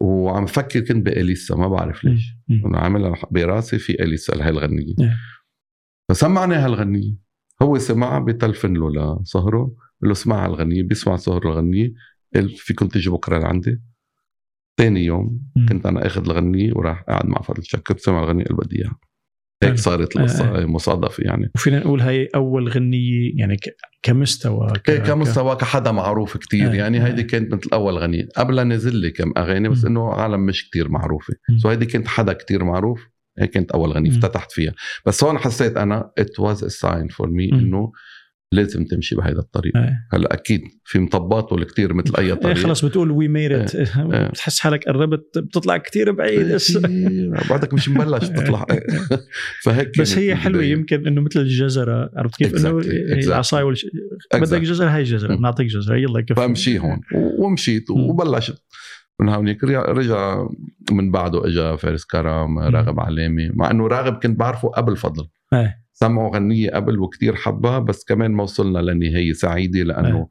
وعم فكر كنت بإليسا ما بعرف ليش أنا عامل براسي في إليسا لهالغنية. فسمعني هالغنية هو سمعها بتلفن له لصهره له سمع هالغنية بيسمع صهره الغنية قلت فيكم تيجي بكرة لعندي. تاني يوم م. كنت أنا أخذ الغنية وراح قاعد مع فضل شاكر سمع الغنية البديع هيك صارت القصة مصادفة يعني. وفينا نقول هاي أول غنية يعني كمستوى ك... كمستوى كحدا معروف كتير آه. يعني هايدي كانت مثل أول غنية قبل نزل لي كم أغاني بس إنه عالم مش كتير معروفة سو هايدي كانت حدا كتير معروف هاي كانت أول غنية افتتحت فيها. بس هون حسيت أنا it was a sign for me إنه لازم تمشي بهذا الطريق آه. هلا أكيد في مطباطه الكتير مثل أي طريق آه خلاص بتقول we made it آه. آه. بتحس حالك قربت بتطلع كتير بعيد بعدك مش مبلش تطلع فهيك بس هي حلوة بداية. يمكن إنه مثل الجزرة عرفت كيف exactly. إنه exactly. العصاية والش... exactly. بدك جزرة هاي جزرة نعطيك جزرة يلا كيف فأمشي هون ومشيت وبلشت من هونيك رجع من بعده إجا فارس كرام راغب علامة مع إنه راغب كنت بعرفه قبل فضل آه. سمعوا غنية قبل وكتير حبها بس كمان ما وصلنا لنهاية سعيدة لأنه أه.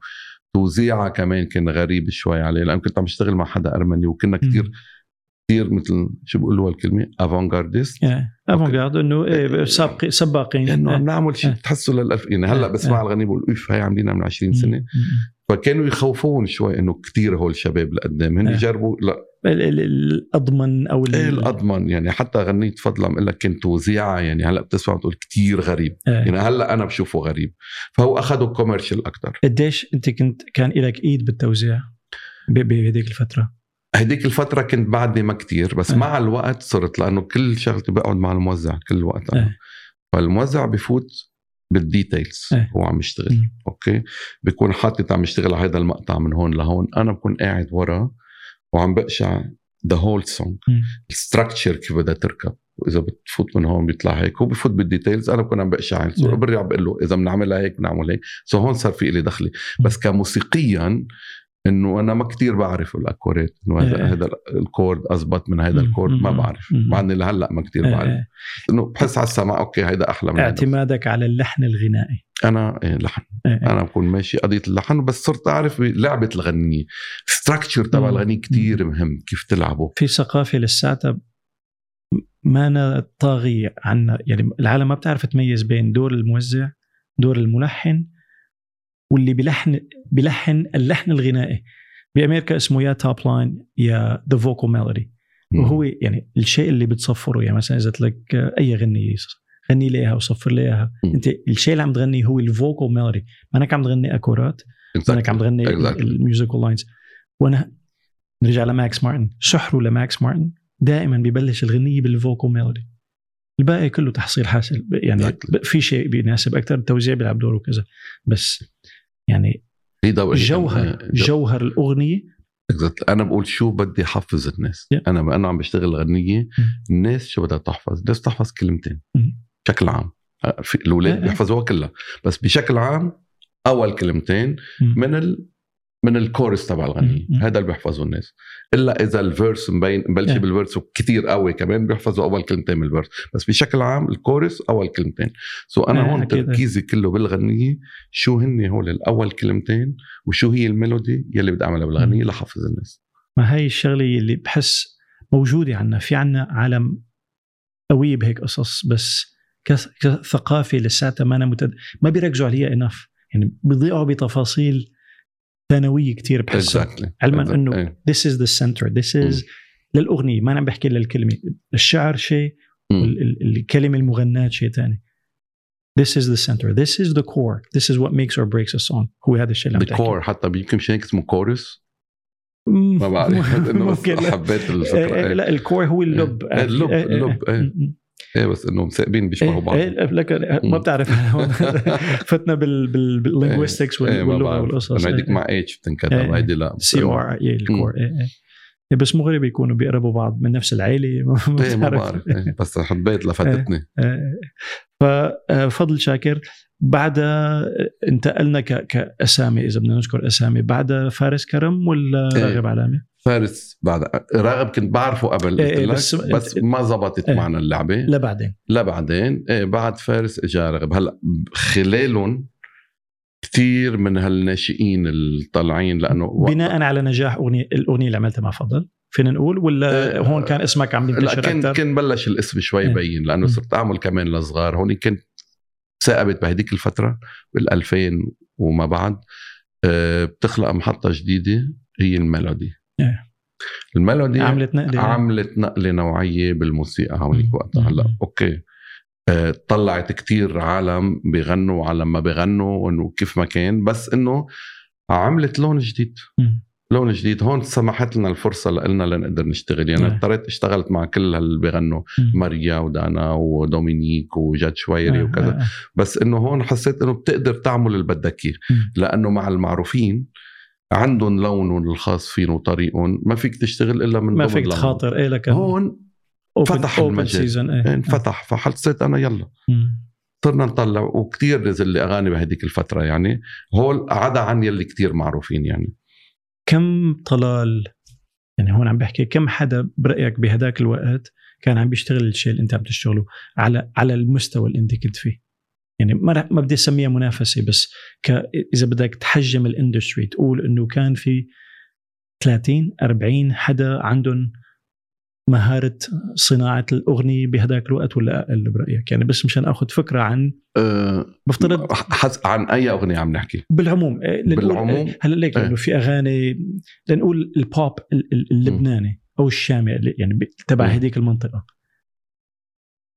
توزيعها كمان كان غريب شوي عليه لأنه كنت عم اشتغل مع حدا أرمني وكنا كتير م. كتير مثل شو بقولوا الكلمة أفانغارديست أه. أفانغارد إنه إيه سباق سباقين إنه يعني عم نعمل شيء أه. تحسوا للألفين هلا بس أه. مع الغنية بقول إيش هاي عاملينها من عشرين سنة م. فكانوا يخوفون شوي إنه كتير هول الشباب لقدام هن يجربوا لا الأضمن أو إيه الأضمن يعني حتى غنيت فضلا أقول لك كنت وزيعة يعني هلأ بتسمع تقول كتير غريب آه. يعني هلأ أنا بشوفه غريب فهو أخده كوميرشل أكتر. قديش أنت كنت كان إلك إيد بالتوزيع بهديك الفترة؟ هديك الفترة كنت بعدني ما كتير بس آه. مع الوقت صرت لأنه كل شغلتي بقعد مع الموزع كل وقت آه. فالموزع بفوت بالديتيلز آه. هو عم يشتغل م. أوكي بيكون حاطط عم يشتغل على هذا المقطع من هون لهون أنا بكون قاعد ورا وعم بقشع the whole song الستركتشر كيف بدها تركب وإذا بتفوت من هون بيطلع هيك هو بفوت بالديتيلز أنا بكون عم بقشع الصورة برجع بقول له إذا بنعملها هيك بنعمل هيك سو هون صار في إلي دخلي بس كموسيقيا إنه أنا ما كتير بعرف الأكورات إنه هذا الكورد أزبط من هذا الكورد ما بعرف معني لهلأ ما كتير بعرف إنه بحس على السماع أوكي هيدا أحلى من اعتمادك على اللحن الغنائي أنا إيه لحن إيه. أنا بكون ماشي قضية اللحن بس صرت أعرف لعبة الغنية ستراكتشر تبع الغنية كتير مهم كيف تلعبه في ثقافة للساعة ما أنا طاغي عنا يعني العالم ما بتعرف تميز بين دور الموزع دور الملحن واللي بلحن بلحن اللحن الغنائي بأمريكا اسمه يا توب لاين يا the vocal melody وهو يعني الشيء اللي بتصفره يعني مثلا إذا لك أي غنية غني ليها وصفر ليها انت الشيء اللي عم تغني هو الفوكال ميلودي مانك عم تغني اكورات مانك عم تغني الميوزيكال لاينز. وانا نرجع لماكس مارتن سحره لماكس مارتن دائما ببلش الغنية بالفوكال ميلودي الباقي كله تحصيل حاصل يعني exactly. في شيء بيناسب اكثر التوزيع بيلعب دوره وكذا بس يعني جوهر جوهر الاغنيه exactly. انا بقول شو بدي احفز الناس yeah. انا انا عم بشتغل غنية الناس شو بدها تحفظ الناس تحفظ كلمتين بشكل عام في الأولاد بيحفظوها كلها بس بشكل عام أول كلمتين من ال من الكورس تبع الغنية هذا اللي بيحفظوا الناس إلا إذا الفيرس مبين بلش بالفيرس كتير قوي كمان بيحفظوا أول كلمتين من الفيرس بس بشكل عام الكورس أول كلمتين سو أنا هون تركيزي كله بالغنية شو هني هول الأول كلمتين وشو هي الميلودي يلي بدي أعملها بالغنية لحفظ الناس. ما هاي الشغلة اللي بحس موجودة عنا في عنا عالم قوي بهيك قصص بس كثقافة لساتها ما أنا متد... ما بيركزوا عليها إناف يعني بيضيعوا بتفاصيل ثانوية كتير بحسها exactly. علما exactly. أنه yeah. this is the center this is mm. للأغنية ما أنا بحكي للكلمة الشعر شيء mm. الكلمة المغناة شيء تاني this is the center this is the core this is what makes or breaks a song هو هذا الشيء the core حتى بيمكن شيء اسمه كورس ما بعرف إنه حبيت الفكرة لا الكور هو اللب اللب اللب ايه بس انهم سائبين بيشبهوا بعض ايه لكن ما بتعرف فتنا باللينغويستكس واللغه والقصص هذيك مع اتش بتنكتب هيدي لا سي او ار اي الكور ايه بس مغربي يكونوا بيقربوا بعض من نفس العيله ما بعرف بس حبيت لفتتني. ففضل شاكر بعدها انتقلنا كاسامي اذا بدنا نذكر اسامي بعدها فارس كرم ولا راغب علامه فارس بعد راغب كنت بعرفه قبل إيه بس, بس ما زبطت إيه معنا اللعبة لا بعدين لا بعدين إيه بعد فارس إجا راغب. هلأ خلالهم كتير من هالناشئين الطالعين لأنه بناء على نجاح أغنية الأغنية اللي عملتها مع فضل فينا نقول ولا هون كان اسمك عم ينتشر اكثر؟ لا كان بلش الاسم شوي يبين لانه صرت اعمل كمان لصغار. هون كنت ثاقبت بهديك الفتره بالألفين وما بعد بتخلق محطه جديده هي الميلودي. الميلودي عملت نقله عملت نقله نوعيه بالموسيقى هونيك وقتها. هلا اوكي طلعت كتير عالم بيغنوا على ما بيغنوا انه كيف ما كان، بس انه عملت لون جديد. لون جديد هون سمحت لنا الفرصه لنا لنقدر نشتغل. يعني اضطريت اشتغلت مع كل اللي بيغنوا ماريا ودانا ودومينيك وجاد شويري آه وكذا آه آه. بس انه هون حسيت انه بتقدر تعمل اللي بدك اياه لانه مع المعروفين عندهم لونهم الخاص فين وطريقهم، ما فيك تشتغل الا من ما فيك تخاطر ايه لك هون فتح المجال إيه. انفتح فحسيت انا يلا مم. صرنا نطلع وكتير نزل اغاني بهديك الفتره يعني هول عدا عن يلي كتير معروفين. يعني كم طلال يعني هون عم بحكي كم حدا برأيك بهداك الوقت كان عم بيشتغل الشيء اللي انت عم تشتغله على على المستوى اللي انت كنت فيه؟ يعني ما ما بدي اسميها منافسه بس ك اذا بدك تحجم الاندستري تقول انه كان في ثلاثين أربعين حدا عندهم مهارة صناعة الأغنية بهداك الوقت ولا أقل برأيك؟ يعني بس مشان أخذ فكرة عن أه بفترض عن أي أغنية عم نحكي بالعموم بالعموم هلأ ليك أه. إنه في أغاني لنقول البوب اللبناني أو الشامي يعني تبع هديك المنطقة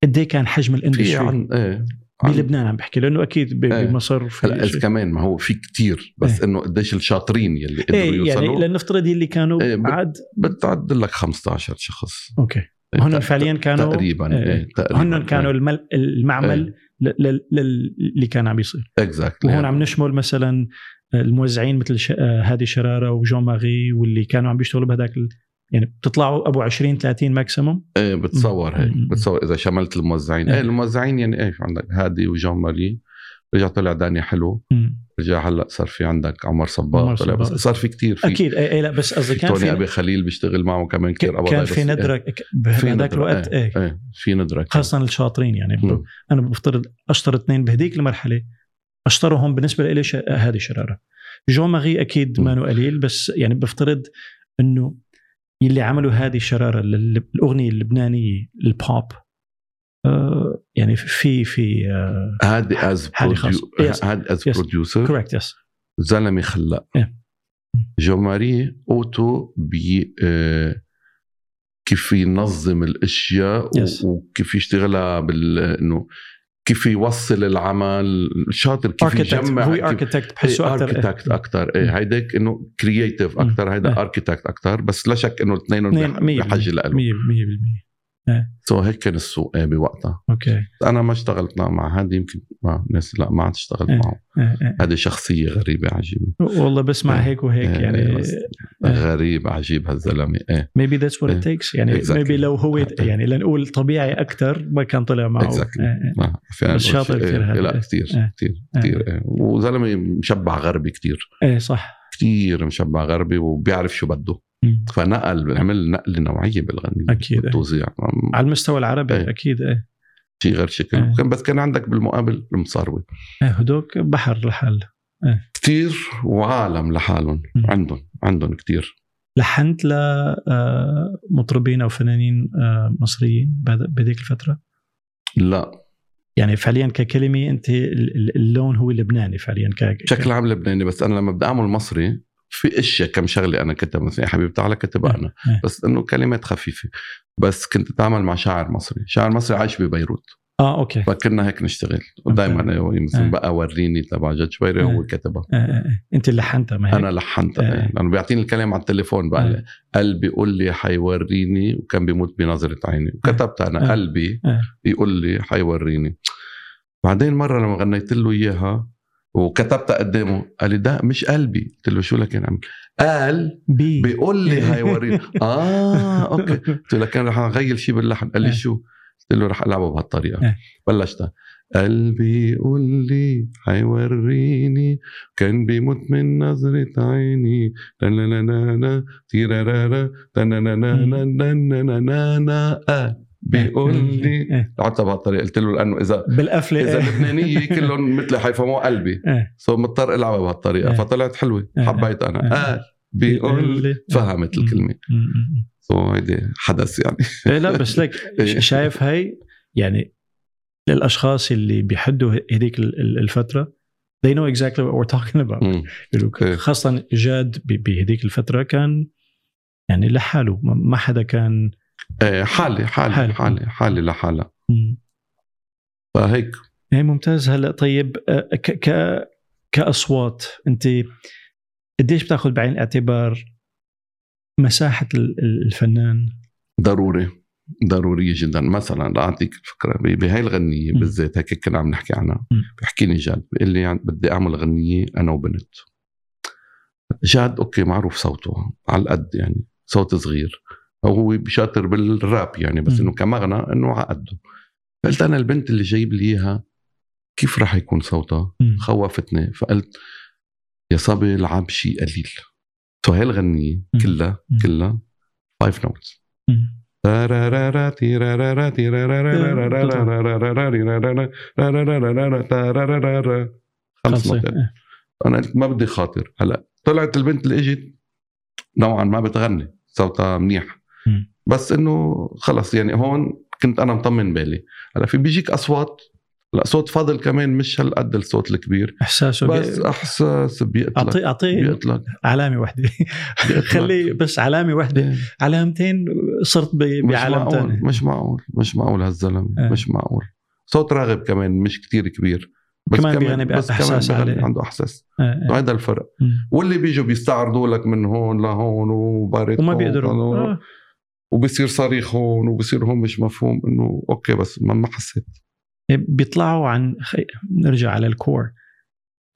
قد إيه كان حجم الإندستري أه. بلبنان عم بحكي لأنه أكيد بمصر هلأ كمان ما هو في كتير بس إنه قديش الشاطرين يلي قدروا يوصلوا يعني لنفترض يلي كانوا عاد بتعد لك خمسة عشر شخص أوكي هن فعليا كانوا تقريبا هن كانوا المعمل اللي كان عم يصير وهون عم نشمل مثلا الموزعين مثل هادي شرارة وجون ماغي واللي كانوا عم بيشتغلوا بهداك يعني بتطلعوا أبو عشرين ثلاثين ماكسيموم. إيه بتصور هيك بتصور إذا شملت الموزعين. إيه الموزعين يعني إيه عندك هادي وجون مالي رجع طلع داني حلو مم. رجع هلا صار في عندك عمر صباغ طلع بس صار في كتير في أكيد إيه لا بس قصدي كان في أبي خليل بيشتغل معه كمان كتير كان في ندرة بهداك الوقت إيه إيه في ندرة خاصة الشاطرين يعني مم. أنا بفترض أشطر اثنين بهديك المرحلة أشطرهم بالنسبة لي ش هادي شرارة جون ماغي أكيد ما إنه قليل بس يعني بفترض إنه اللي عملوا هذه الشرارة الأغنية اللبنانية البوب آه يعني في في هذه آه as producer هذه as producer correct yes زلمي خلق yeah. جماري أوتو بي آه كيف ينظم الأشياء yes. وكيف يشتغلها بال إنه كيف يوصل العمل شاطر كيف architect. يجمع هو اركيتكت بحسه اركيتكت اكثر ايه هيداك انه كرييتيف اكثر هيدا اركيتكت اكثر بس لا شك انه الاثنين بحاجه لقلب مية بالمية سو هيك كان السوق بوقتها اوكي انا ما اشتغلت مع هذا يمكن مع ناس لا ما عاد اشتغلت معه هذه شخصيه غريبه عجيبه والله بس مع هيك وهيك يعني غريب عجيب هالزلمه ايه ميبي ذاتس وات ات تيكس يعني ميبي لو هو يعني لنقول طبيعي اكثر ما كان طلع معه فعلا شاطر كثير لا كثير كثير كثير وزلمه مشبع غربي كثير ايه صح كثير مشبع غربي وبيعرف شو بده فنقل بنعمل نقل نوعية بالغنية أكيد توزيع على المستوى العربي ايه. أكيد ايه شيء غير شكل ايه. بس كان عندك بالمقابل المصاروي ايه هدوك بحر لحال ايه. كتير وعالم لحالهم م. عندهم عندهم كتير لحنت لمطربين أو فنانين مصريين بهذيك الفترة؟ لا يعني فعليا ككلمة أنت اللون هو لبناني فعليا بشكل عام لبناني بس أنا لما بدي أعمل مصري في اشياء كم شغله انا كتب مثلا يا حبيبتي على كتب انا بس انه كلمات خفيفه بس كنت اتعامل مع شاعر مصري شاعر مصري عايش ببيروت اه اوكي فكنا هيك نشتغل ودائما مثلا بقى وريني تبع جد شويري هو كتبها آه. آه. انت لحنتها ما هيك انا لحنتها آه. آه. لانه بيعطيني الكلام على التليفون بقى آه. قلبي يقول لي حيوريني وكان بيموت بنظره عيني وكتبت انا آه. قلبي آه. يقول لي حيوريني بعدين مره لما غنيت له اياها وكتبت قدامه قال لي ده مش قلبي قلت له شو لك نعمل قال بي. بيقول لي هيوريني اه اوكي قلت له كان رح اغير شيء باللحن قال لي شو قلت له رح العبه بهالطريقه بلشتها قلبي يقول لي هيوريني كان بيموت من نظره عيني تننننا تيرارا تننننا بيقول لي قعدت بهالطريقه قلت له لانه اذا بالقفله اذا اللبنانيه كلهم مثل حيفهموا قلبي سو مضطر العبها بهالطريقه فطلعت حلوه حبيت انا قال بيقول لي فهمت الكلمه. سو هيدي حدث يعني. ايه لا بس لك شايف هاي يعني للاشخاص اللي بيحدوا هذيك الفتره they know exactly what we're talking about. خاصه جاد بهذيك الفتره كان يعني لحاله, ما حدا كان حالي حالي حالي حالي لحاله. فهيك هي ممتاز. هلا طيب ك ك كأصوات انت قديش بتاخذ بعين الاعتبار مساحه الفنان؟ ضروري ضروريه جدا. مثلا لاعطيك فكره بهاي الغنيه بالذات هيك كنا عم نحكي عنها, بحكيني جاد بيقول لي يعني بدي اعمل غنيه انا وبنت. جاد اوكي معروف صوته على القد يعني, صوت صغير, هو بشاطر بالراب يعني, بس انه كمغنى انه على قده. قلت انا البنت اللي جايب لي اياها كيف راح يكون صوتها؟ خوفتني. فقلت يا صبي العب شيء قليل. فهي الغنية كلها كلها فايف نوتس. خمس نوتات. أنا قلت ما بدي خاطر. هلا طلعت البنت اللي اجت نوعا ما بتغني صوتها منيح, بس إنه خلص يعني هون كنت أنا مطمن بالي. هلا في بيجيك أصوات, لا صوت فضل كمان مش هالقد الصوت الكبير, احساسه بس بي... احساس بيقتلك. اعطي اعطي علامه واحده خلي بس علامه واحده علامتين صرت ب... بعلامه ثانيه. مش معقول مش معقول هالزلمه آه. مش معقول. صوت راغب كمان مش كتير كبير, بس كمان, كمان بس احساس عليه, عنده احساس آه. وهذا الفرق. م. واللي بيجوا بيستعرضوا لك من هون لهون وبارك وما بيقدروا آه. وبصير صريخ هون وبصير هون مش مفهوم انه اوكي, بس ما حسيت بيطلعوا عن خي... نرجع على الكور,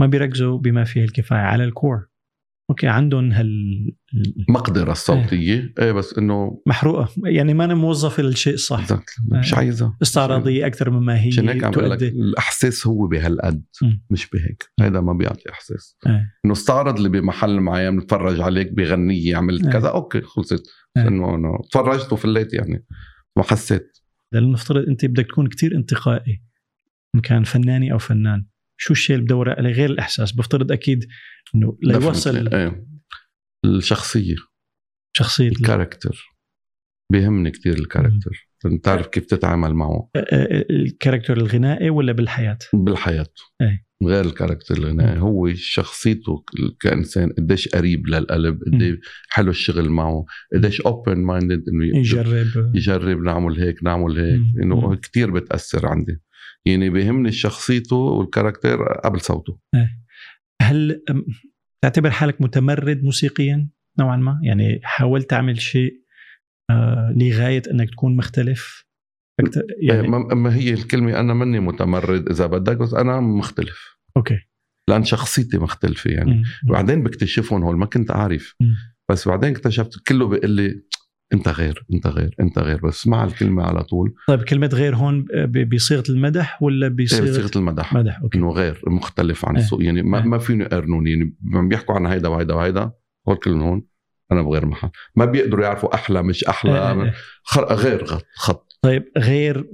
ما بيركزوا بما فيه الكفاية على الكور. أوكي عندهم هال مقدرة الصوتية ايه, بس إنه محروقة يعني, ما أنا موظف للشيء صح, مش عايزة استعراضية أكثر مما هي. شنك عم بقولك الأحساس هو بهالقد مش بهيك, هذا ما بيعطي إحساس ايه. إنه استعرض اللي بمحل معين نتفرج عليك بغنية عملت ايه. كذا أوكي خلصت ايه. إنه أنا تفرجت وفليت يعني ما حسيت. لنفترض أنت بدك تكون كتير انتقائي إن كان فناني أو فنان, شو الشيء اللي بدور عليه غير الإحساس؟ بفترض أكيد إنه ليوصل ايه. الشخصية شخصية الكاركتر بيهمني كتير. الكاركتر تعرف كيف تتعامل معه. الكاركتر الغنائي ولا بالحياة؟ بالحياة ايه. غير الكاركتر الغنائي هو شخصيته كإنسان, قديش قريب للقلب, قديش حلو الشغل معه, قديش open minded إنه يجرب يجرب نعمل هيك نعمل هيك, إنه كتير بتأثر عندي يعني. بيهمني شخصيته والكاركتر قبل صوته. هل تعتبر حالك متمرد موسيقيا نوعا ما؟ يعني حاولت تعمل شيء لغاية أنك تكون مختلف يعني؟ ما هي الكلمة أنا مني متمرد إذا بدك, بس أنا مختلف أوكي, لأن شخصيتي مختلفة يعني. مم. بعدين بكتشفهم هول ما كنت أعرف. مم. بس بعدين اكتشفت كله بيقول لي أنت غير أنت غير أنت غير, بس مع الكلمة على طول. طيب كلمة غير هون بصيغة المدح ولا بصيغة؟ إيه بصيغة المدح, مدح. أوكي. إنه غير مختلف عن السوق يعني. ما, ما فيني قرنون يعني, بيحكوا عن هيدا وهيدا وهيدا هول كلهم هون, أنا بغير محل. ما بيقدروا يعرفوا أحلى مش أحلى آه. غير خط. طيب غير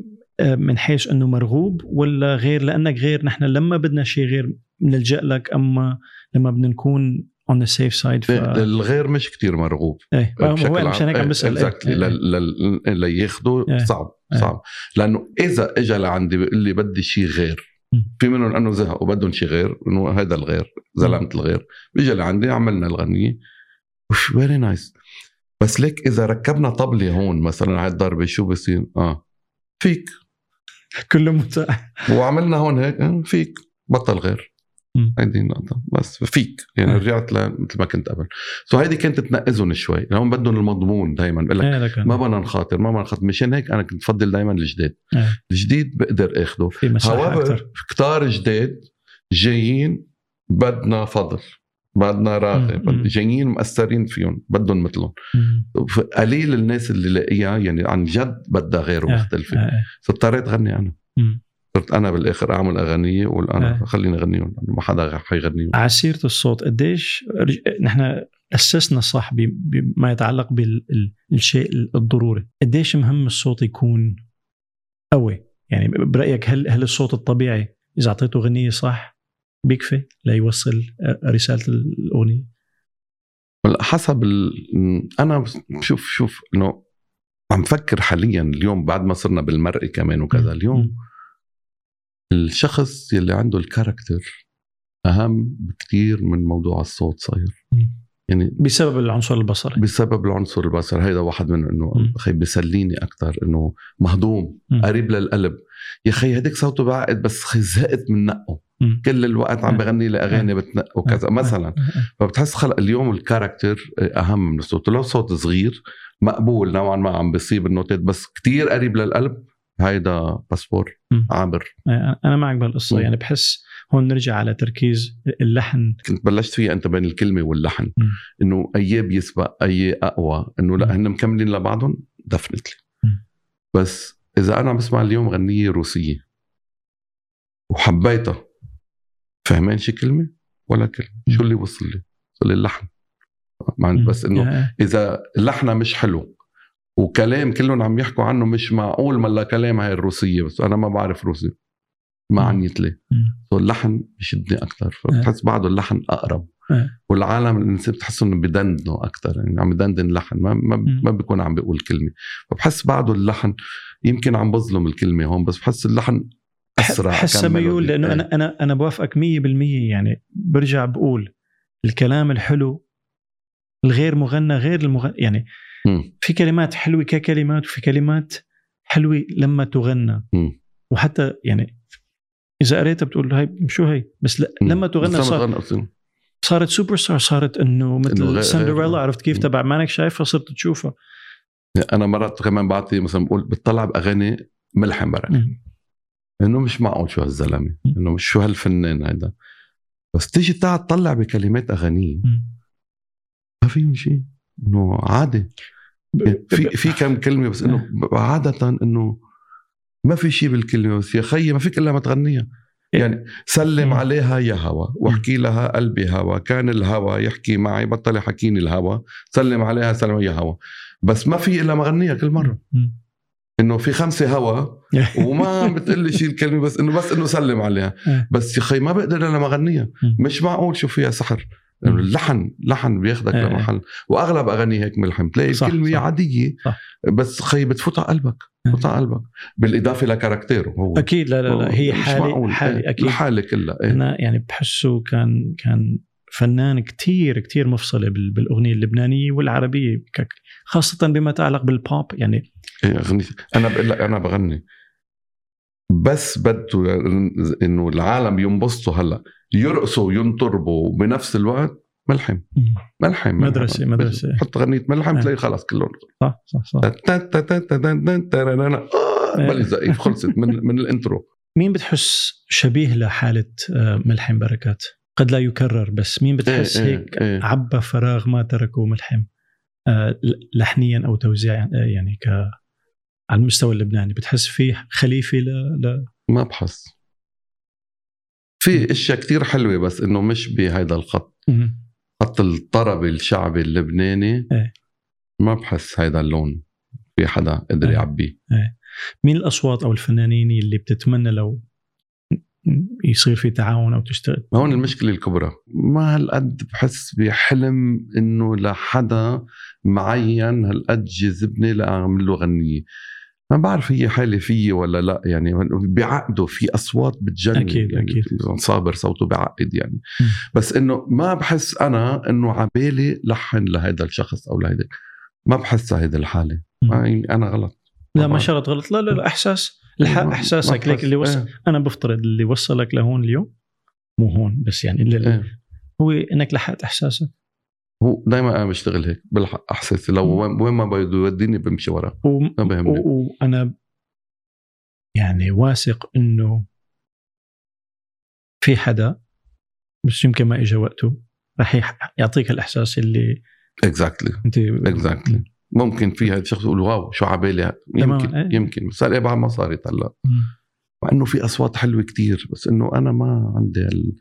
من حيث أنه مرغوب ولا غير لأنك غير؟ نحن لما بدنا شيء غير نلجأ لك, أما لما بدنا نكون on the safe side ف... الغير مش كتير مرغوب ايه. هو مشان هيك عم بسأل ايه. ايه. ل... ل... ل... ياخده ايه. صعب صعب ايه. لأنه إذا إجا لعندي اللي بدي شيء غير, في منهم أنه زهق وبدهم شيء غير, أنه هذا الغير زلمت الغير, إجا لعندي عملنا الغنية وش very nice. بس لك إذا ركبنا طبلة هون مثلاً على الضربة شو بصير؟ آه فيك كله متاح, وعملنا هون هيك آه فيك, بطل غير هيدي نقطة بس فيك يعني. م. رجعت مثل ما كنت قبل. سو هيدي كنت تنقزهم شوي, لهم بدهم المضمون دايماً بقول لك ما بدنا نخاطر ما بدنا نخاطر. مشان هيك أنا كنت أفضل دايماً الجديد اه. الجديد بقدر أخده, هوا كتار جديد جايين بدنا فضل بعدنا راغب جايين مؤثرين فيهم بدهم مثلهم. قليل الناس اللي لاقيها يعني عن جد بدها غير مختلفة. اضطريت غني أنا, صرت أنا بالآخر أعمل أغنية والآن خليني أغنيهم, ما حدا حيغنيهم. عسيرة الصوت قديش نحن أسسنا صح بما يتعلق بالشيء الضروري, قديش مهم الصوت يكون قوي يعني برأيك؟ هل هل الصوت الطبيعي إذا أعطيته غنية صح بيكفي لا يوصل رسالة الأغنية؟ هلا حسب ال... انا بشوف شوف انه عم فكر حاليا اليوم بعد ما صرنا بالمرئي كمان وكذا اليوم الشخص يلي عنده الكاركتر اهم بكتير من موضوع الصوت صاير يعني بسبب العنصر البصري بسبب العنصر البصري هيدا واحد منه انه اخي بيسليني اكثر انه مهضوم م. قريب للقلب يا اخي هديك صوته بعقد بس خزقت من نقه م. كل الوقت عم بغني لاغاني بتنقه وكذا مثلا فبتحس خلق اليوم الكاركتر اهم من الصوت لو صوت صغير مقبول نوعا ما عم بيصيب النوتات بس كتير قريب للقلب هيدا باسبور عابر انا معك بالقصه يعني بحس هون نرجع على تركيز اللحن كنت بلشت فيها انت بين الكلمه واللحن م. انه اي بيسبق اي اقوى انه لا هن مكملين لبعضهم دفنتلي بس اذا انا عم بسمع اليوم غنيه روسيه وحبيتها فهمين شي كلمه ولا كلمه شو اللي وصل لي وصل لي اللحن معنى بس انه اذا اللحنه مش حلو وكلام كلهم عم يحكوا عنه مش معقول ملا كلام هاي الروسيه بس انا ما بعرف روسي ما عنيت لي اللحن بشدني اكثر فبتحس بعضه اللحن اقرب أه. والعالم الانسان بتحس انه بدندنه اكثر يعني عم بدندن اللحن ما ما, ما بيكون عم بيقول كلمه فبحس بعضه اللحن يمكن عم بظلم الكلمه هون بس بحس اللحن اسرع بحس ميول لانه انا انا انا بوافقك مية بالمية يعني برجع بقول الكلام الحلو الغير مغنى غير المغنى يعني م. في كلمات حلوه ككلمات وفي كلمات حلوه لما تغنى م. وحتى يعني اذا قريتها بتقول هاي شو هي بس ل... لما تغنى صار... صارت سوبر ستار صارت انه مثل سندريلا عرفت كيف تبع مانك شايفها صرت تشوفها انا مرات كمان بعطي مثلا بقول بتطلع باغاني ملحم برقات انه مش معقول شو هالزلمه انه مش شو هالفنان هيدا بس تيجي تقعد تطلع بكلمات اغانيه ما فيهم شيء انه عادي في في كم كلمه بس انه عاده انه ما في شيء بالكلمه بس يا خيي ما فيك الا ما تغنيها يعني سلم عليها يا هوا واحكي لها قلبي هوا كان الهوا يحكي معي بطل يحكيني الهوا سلم عليها سلم يا هوا بس ما في الا ما اغنيها كل مره انه في خمسه هوا وما بتقول لي شيء الكلمه بس انه بس انه سلم عليها بس يا خيي ما بقدر الا ما اغنيها مش معقول شو فيها سحر يعني اللحن لحن بياخدك آه لمحل واغلب اغاني هيك ملحم تلاقي كلمه عاديه صح بس خي بتفوت على قلبك بتفوت على قلبك بالاضافه لكاركتيره هو اكيد لا لا, لا هي حاله حاله اكيد حاله كلها إيه؟ انا يعني بحسه كان كان فنان كتير كتير مفصله بالاغنيه اللبنانيه والعربيه خاصه بما يتعلق بالبوب يعني إيه أغني انا بقول لك انا بغني بس بده انه العالم ينبسطوا هلا يرقصوا ينطربوا بنفس الوقت ملحم ملحم مدرسه ملحم. مدرسه حط غنيه ملحم تلاقي خلاص كلهم صح صح صح بلزق خلصت من من الانترو مين بتحس شبيه لحاله ملحم بركات قد لا يكرر بس مين بتحس هيك عبى فراغ ما تركه ملحم لحنيا او توزيعا يعني ك على المستوى اللبناني بتحس فيه خليفه ل, ل... ما بحس في اشياء كتير حلوه بس انه مش بهذا الخط م- خط الطرب الشعبي اللبناني ايه؟ ما بحس هذا اللون في حدا قدر يعبيه ايه؟ مين الاصوات او الفنانين اللي بتتمنى لو يصير في تعاون او تشتغل هون المشكله الكبرى ما هالقد بحس بحلم انه لحدا معين هالقد جذبني لاعمل له غنيه ما بعرف هي حالة فيه ولا لا يعني بعقده في أصوات بتجنن أكيد أكيد يعني صابر صوته بعقد يعني م. بس إنه ما بحس أنا إنه عبالي لحن لهذا الشخص أو لهذا ما بحس هذا الحالة يعني أنا غلط لا ما شرط غلط لا لا, لا إحساس الحق إحساسك لك اللي وصل اه. أنا بفترض اللي وصلك لهون اليوم مو هون بس يعني اللي اه. هو إنك لحقت إحساسك هو دائما انا بشتغل هيك بلحق احساس لو وين ما بده يوديني بمشي وراه وانا يعني واثق انه في حدا بس يمكن ما اجى وقته راح يعطيك الاحساس اللي اكزاكتلي اكزاكتلي ممكن في هذا الشخص يقول واو شو عبالي يمكن ايه؟ يمكن بس هلا بعد ما صارت هلا مع انه في اصوات حلوه كتير بس انه انا ما عندي ال...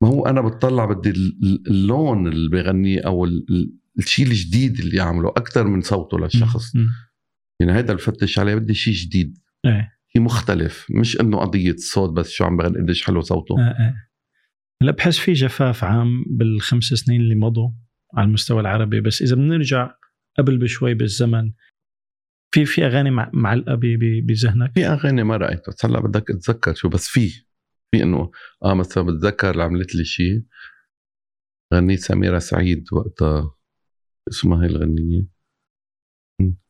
ما هو انا بتطلع بدي اللون اللي بغنيه او ال... الشيء الجديد اللي يعمله اكثر من صوته للشخص م- م- يعني هذا الفتش عليه بدي شيء جديد ايه شيء مختلف مش انه قضيه الصوت بس شو عم بغني قديش حلو صوته اه اه. لا بحس في جفاف عام بالخمس سنين اللي مضوا على المستوى العربي. بس إذا بنرجع قبل بشوي بالزمن في في أغاني معلقة بذهنك؟ في أغاني ما رأيته هلا بدك أتذكر شو، بس في في إنه آه مثلا بتذكر اللي عملت لي شيء غنية سميرة سعيد وقتها، اسمها هي الغنية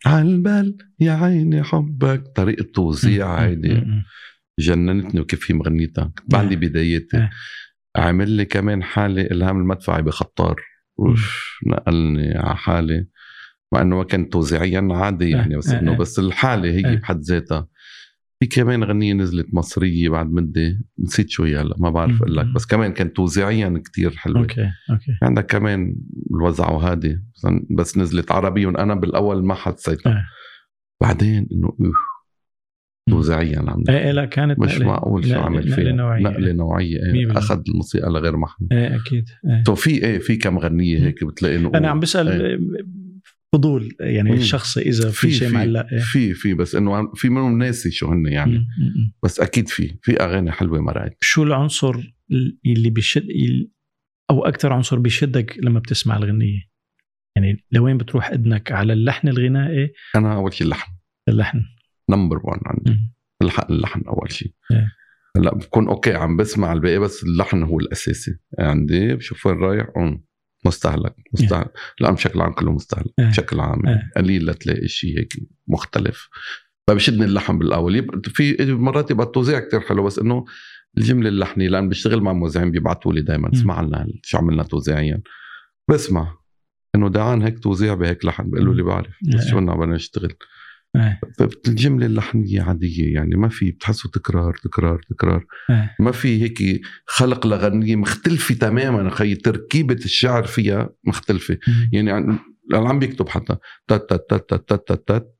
عالبال يا عيني حبك، طريقة توزيع عادي جننتني وكيف هي مغنيتها بعد لي بدايتي. عمل لي كمان حالة إلهام المدفعي بخطار، نقلني على حالة مع أنه كان توزيعيا عادي يعني، بس أنه بس الحالة هي بحد ذاتها. في كمان غنية نزلت مصرية بعد مدة نسيت شو هي هلا ما بعرف أقول لك، بس كمان كان توزيعيا كتير حلوة. أوكي. أوكي. عندك كمان الوزع وهادي، بس نزلت عربي وأنا بالأول ما حسيتها أه. بعدين إنه توزيعيا عملت إيه لا كانت مش نقلي. معقول شو عمل فيها نوعية. نقلة نوعية إيه. أخذ الموسيقى لغير محل إيه أكيد إيه. تو في إيه في كم غنية هيك بتلاقي إنه أنا عم بسأل إيه. فضول يعني الشخص إذا في شيء معلق في في بس إنه في منهم ناسي شو هن يعني مم. مم. بس أكيد في في أغاني حلوة مرات. شو العنصر اللي بيشد أو أكتر عنصر بيشدك لما بتسمع الغنية؟ يعني لوين بتروح إذنك على اللحن الغنائي؟ أنا أول شيء اللحن اللحن نمبر وان عندي مم. الحق اللحن أول شيء yeah. لا بكون أوكي عم بسمع الباقي بس اللحن هو الأساسي عندي. بشوف وين رايح مستهلك مستهلك yeah. لا بشكل عام كله مستهلك yeah. بشكل عام yeah. قليل تلاقي شيء هيك مختلف. فبشدني اللحن بالأول. في مرات يبقى التوزيع كتير حلو بس إنه الجملة اللحنية، لأن بشتغل مع موزعين بيبعتوا لي دايما اسمع mm. لنا شو عملنا توزيعيا، بسمع إنه دعان هيك توزيع بهيك لحن، بقلوا لي بعرف yeah. بس شو أنا بدنا نشتغل yeah. الجملة اللحنية عادية يعني ما في بتحسوا تكرار تكرار تكرار yeah. ما في هيك خلق لغنية مختلفة تماما. خي تركيبة الشعر فيها مختلفة mm. يعني اللي عم بيكتب حتى تات تات تات تات تات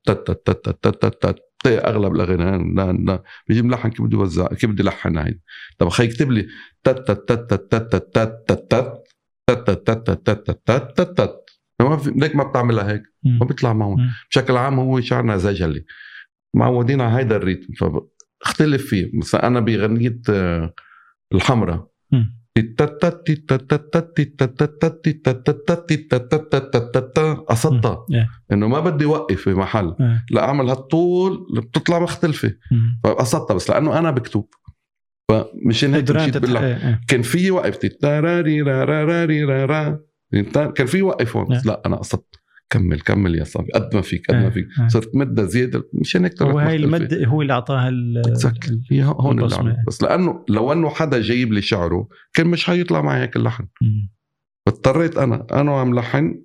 تات تات تات تات اغلب الاغاني لا لا بيجي ملحن كيف بده يوزع كيف بده يلحن هاي. طب خي يكتب لي تات تات تات تات تات تات تات تات تات تات ما في ليك ما بتعملها هيك مم. ما بيطلع معهم. بشكل عام هو شعرنا زجلي معودين على هيدا الريتم فاختلف فيه. مثلا انا بغنيه الحمراء أصدق انه ما بدي وقف في محل لا اعمل هالطول بتطلع مختلفه فأصدق بس لانه انا بكتب فمش هيك مشيت بالله. كان في وقفتي تراري راراري رارا كان في وقف هون yeah. لا أنا قصدت كمل كمل يا صاحبي قد ما فيك قد ما فيك yeah. صرت مدة زيادة مشان هيك ترى وهي المدة هو اللي أعطاها ال هون اللي عمل. بس لأنه لو أنه حدا جايب لي شعره كان مش هيطلع معي هيك اللحن فاضطريت أنا أنا عم لحن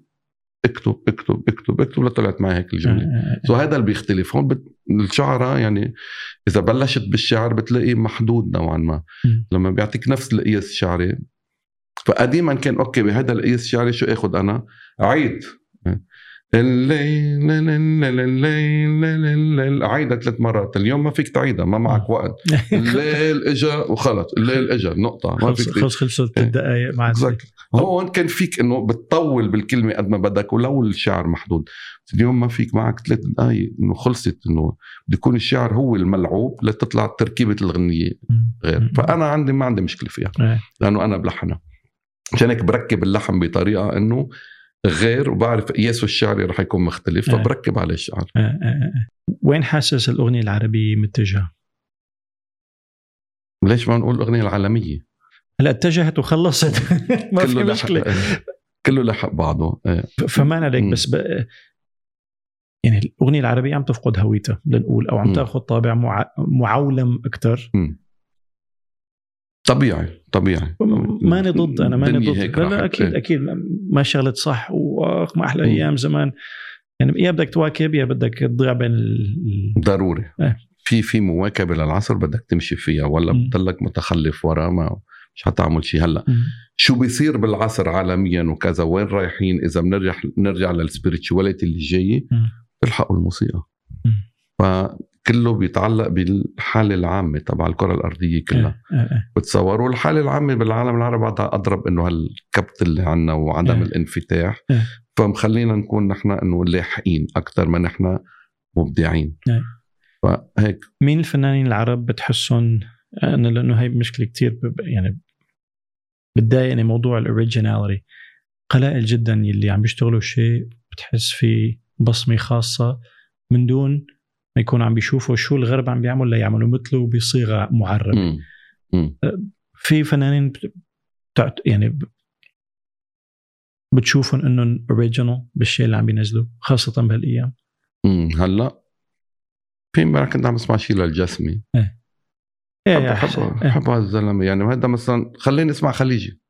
اكتب اكتب اكتب اكتب لطلعت معي هيك الجملة. وهذا اللي بيختلف هون بت... الشعرة يعني إذا بلشت بالشعر بتلاقي محدود نوعا ما mm. لما بيعطيك نفس القياس الشعري. فقديما كان اوكي بهذا القياس الشعري شو اخذ انا عيد الليل الليل الليل عيدة ثلاث مرات. اليوم ما فيك تعيدها ما معك وقت. الليل اجا وخلص الليل اجا نقطه ما فيك خلص خلصت الدقائق مع هون كان فيك انه بتطول بالكلمه قد ما بدك ولو الشعر محدود. اليوم ما فيك معك ثلاث دقائق انه خلصت انه بده يكون الشعر هو الملعوب لتطلع تركيبه الغنيه غير. فانا عندي ما عندي مشكله فيها لانه انا بلحنها عشان هيك بركب اللحن بطريقة انه غير وبعرف قياسه الشعري رح يكون مختلف فبركب على الشعر. آه آه آه. وين حاسس الأغنية العربية متجهة؟ ليش ما نقول الأغنية العالمية؟ هلأ اتجهت وخلصت ما في مشكلة لحق. كله لحق بعضه آه. فما أنا ليك بس ب... يعني الأغنية العربية عم تفقد هويتها لنقول أو عم تأخذ طابع مع... معولم أكتر م. طبيعي طبيعي ماني ضد انا ماني ضد لا, لا اكيد إيه. اكيد ما شغلت صح واخ ما احلى م. ايام زمان يعني يا بدك تواكب يا بدك تضيع بين ال... ضروري إيه. في في مواكبه للعصر بدك تمشي فيها ولا بتضلك متخلف ورا ما مش هتعمل شيء. هلا م. شو بيصير بالعصر عالميا وكذا وين رايحين اذا بنرجع نرجع للسبيريتشواليتي اللي جايه تلحقوا الموسيقى م. فكله بيتعلق بالحالة العامة تبع الكرة الأرضية كلها أه أه. بتصوروا الحالة العامة بالعالم العربي أضرب إنه هالكبت اللي عنا وعدم أه الانفتاح أه. فمخلينا نكون نحن إنه لاحقين أكتر ما نحن مبدعين أه. فهيك مين الفنانين العرب بتحسن أنا لأنه هاي مشكلة كتير يعني بتضايقني موضوع الأوريجيناليتي قلائل جدا اللي عم بيشتغلوا شيء بتحس فيه بصمة خاصة من دون ما يكون عم بيشوفوا شو الغرب عم بيعمل، لا يعملوا مثله بصيغة معربة. في فنانين بتاعت يعني بتشوفهم انهم اوريجينال بالشيء اللي عم بينزلوا خاصة بهالايام. هلا في مرة كنت عم اسمع شيء للجسمي. ايه ايه حب هالزلمة يعني، هذا مثلا خليني اسمع خليجي،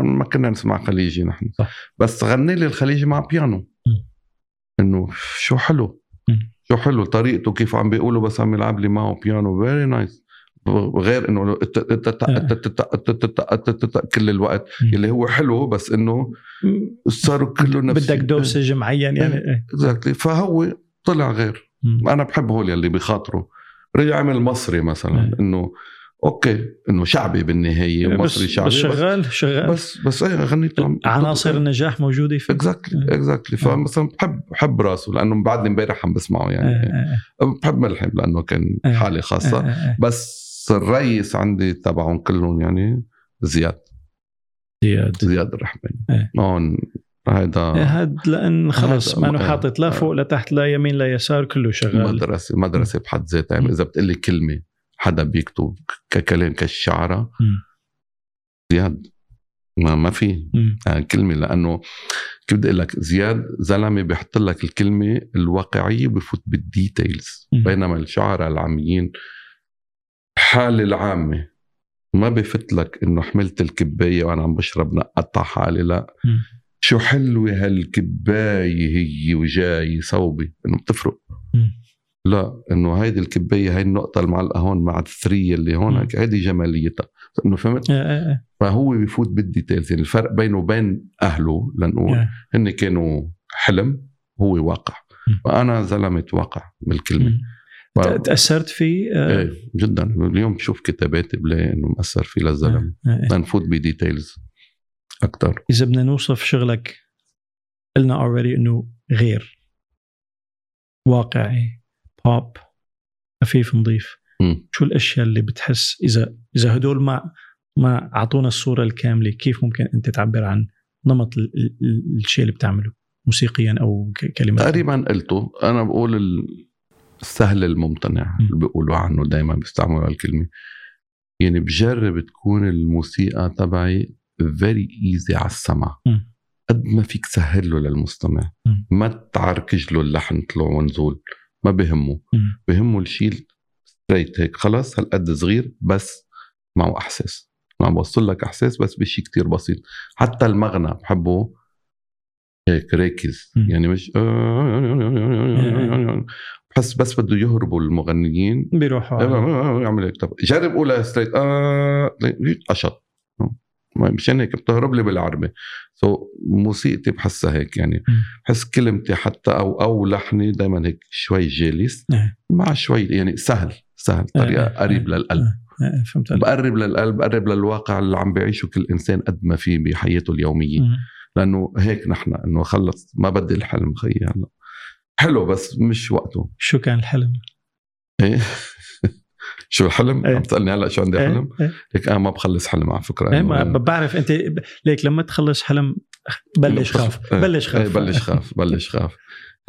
ما كنا نسمع خليجي نحن صح. بس غني لي الخليجي مع بيانو، انه شو حلو شو حلو طريقته كيف عم بيقولوا، بس عم يلعب لي معه بيانو فيري نايس، غير انه كل الوقت اللي هو حلو، بس انه صار كله نفس بدك دوسج معين يعني. فهو طلع غير، انا بحب هول اللي بيخاطروا، رجع عمل مصري مثلا انه اوكي انه شعبي بالنهايه مصري شعبي، بس شغال شغال بس بس ايه غنيته عناصر النجاح موجوده فيه. اكزاكتلي اكزاكتلي. فمثلا بحب حب راسه لانه بعدني امبارح عم بسمعه يعني. بحب ملحم لانه كان حاله خاصه، بس الرئيس عندي تبعهم كلهم يعني زياد زياد زياد الرحباني. هون هذا هذا لان خلص ما نحاطط لا فوق لا تحت لا يمين لا يسار، كله شغال. مدرسه مدرسه بحد ذاتها يعني، اذا بتقلي كلمه حدا بيكتب ككلام كالشعرة زياد ما ما في كلمة، لأنه كيف بدي أقول لك زياد زلمة بيحط لك الكلمة الواقعية بفوت بالديتيلز، بينما الشعراء العاميين الحالة العامة ما بفت لك إنه حملت الكباية وأنا عم بشرب نقطع حالي، لا م. شو حلوة هالكباية هي وجاي صوبي، إنه بتفرق م. لا انه هيدي الكبايه هاي النقطه المعلقه هون مع الثري اللي هون هيدي جماليتها، انه فهمت. فهو بيفوت بالديتيلز يعني، الفرق بينه وبين اهله لنقول هن كانوا حلم، هو واقع، وانا زلمه واقع بالكلمه. ف... تاثرت فيه ايه جدا، اليوم بشوف كتاباتي بلاقي انه مأثر فيه للزلمه. بنفوت بديتيلز اكثر. اذا بدنا نوصف شغلك قلنا اوريدي انه غير واقعي، هوب خفيف نضيف، شو الأشياء اللي بتحس إذا إذا هدول ما ما عطونا الصورة الكاملة كيف ممكن أنت تعبر عن نمط ال ال ال الشيء اللي بتعمله موسيقيا أو كلمات؟ تقريبا قلته، أنا بقول السهل الممتنع اللي بيقولوا عنه دايما بيستعملوا هالكلمة، يعني بجرب تكون الموسيقى تبعي very easy على السمع، قد ما فيك سهله للمستمع، ما تعركج له اللحن طلوع ونزول، ما بهمه مم. بهمه الشيء ستريت هيك خلاص هالقد صغير، بس معه احساس، ما بوصل لك احساس بس بشي كتير بسيط. حتى المغنى بحبه هيك راكز مم. يعني مش بحس بس بده يهربوا المغنيين بيروحوا يعمل هيك. طب جرب قولها ستريت اه اشط، مشان هيك بتهرب لي بالعربي. سو so, موسيقتي بحسها هيك يعني، بحس كلمتي حتى أو أو لحني دايما هيك شوي جالس مع شوي يعني سهل سهل طريقة قريب للقلب. فهمت. بقرب للقلب، بقرب للواقع اللي عم بعيشه كل إنسان قد ما فيه بحياته اليومية، لأنه هيك نحن إنه خلص ما بدي الحلم خيال حلو بس مش وقته. شو كان الحلم؟ شو الحلم؟ عم تسألني هلأ شو عندي حلم؟ لك أنا ما بخلص حلم على فكرة. ما بعرف أنت ليك لما تخلص حلم بلش خاف بلش خاف بلش خاف بلش خاف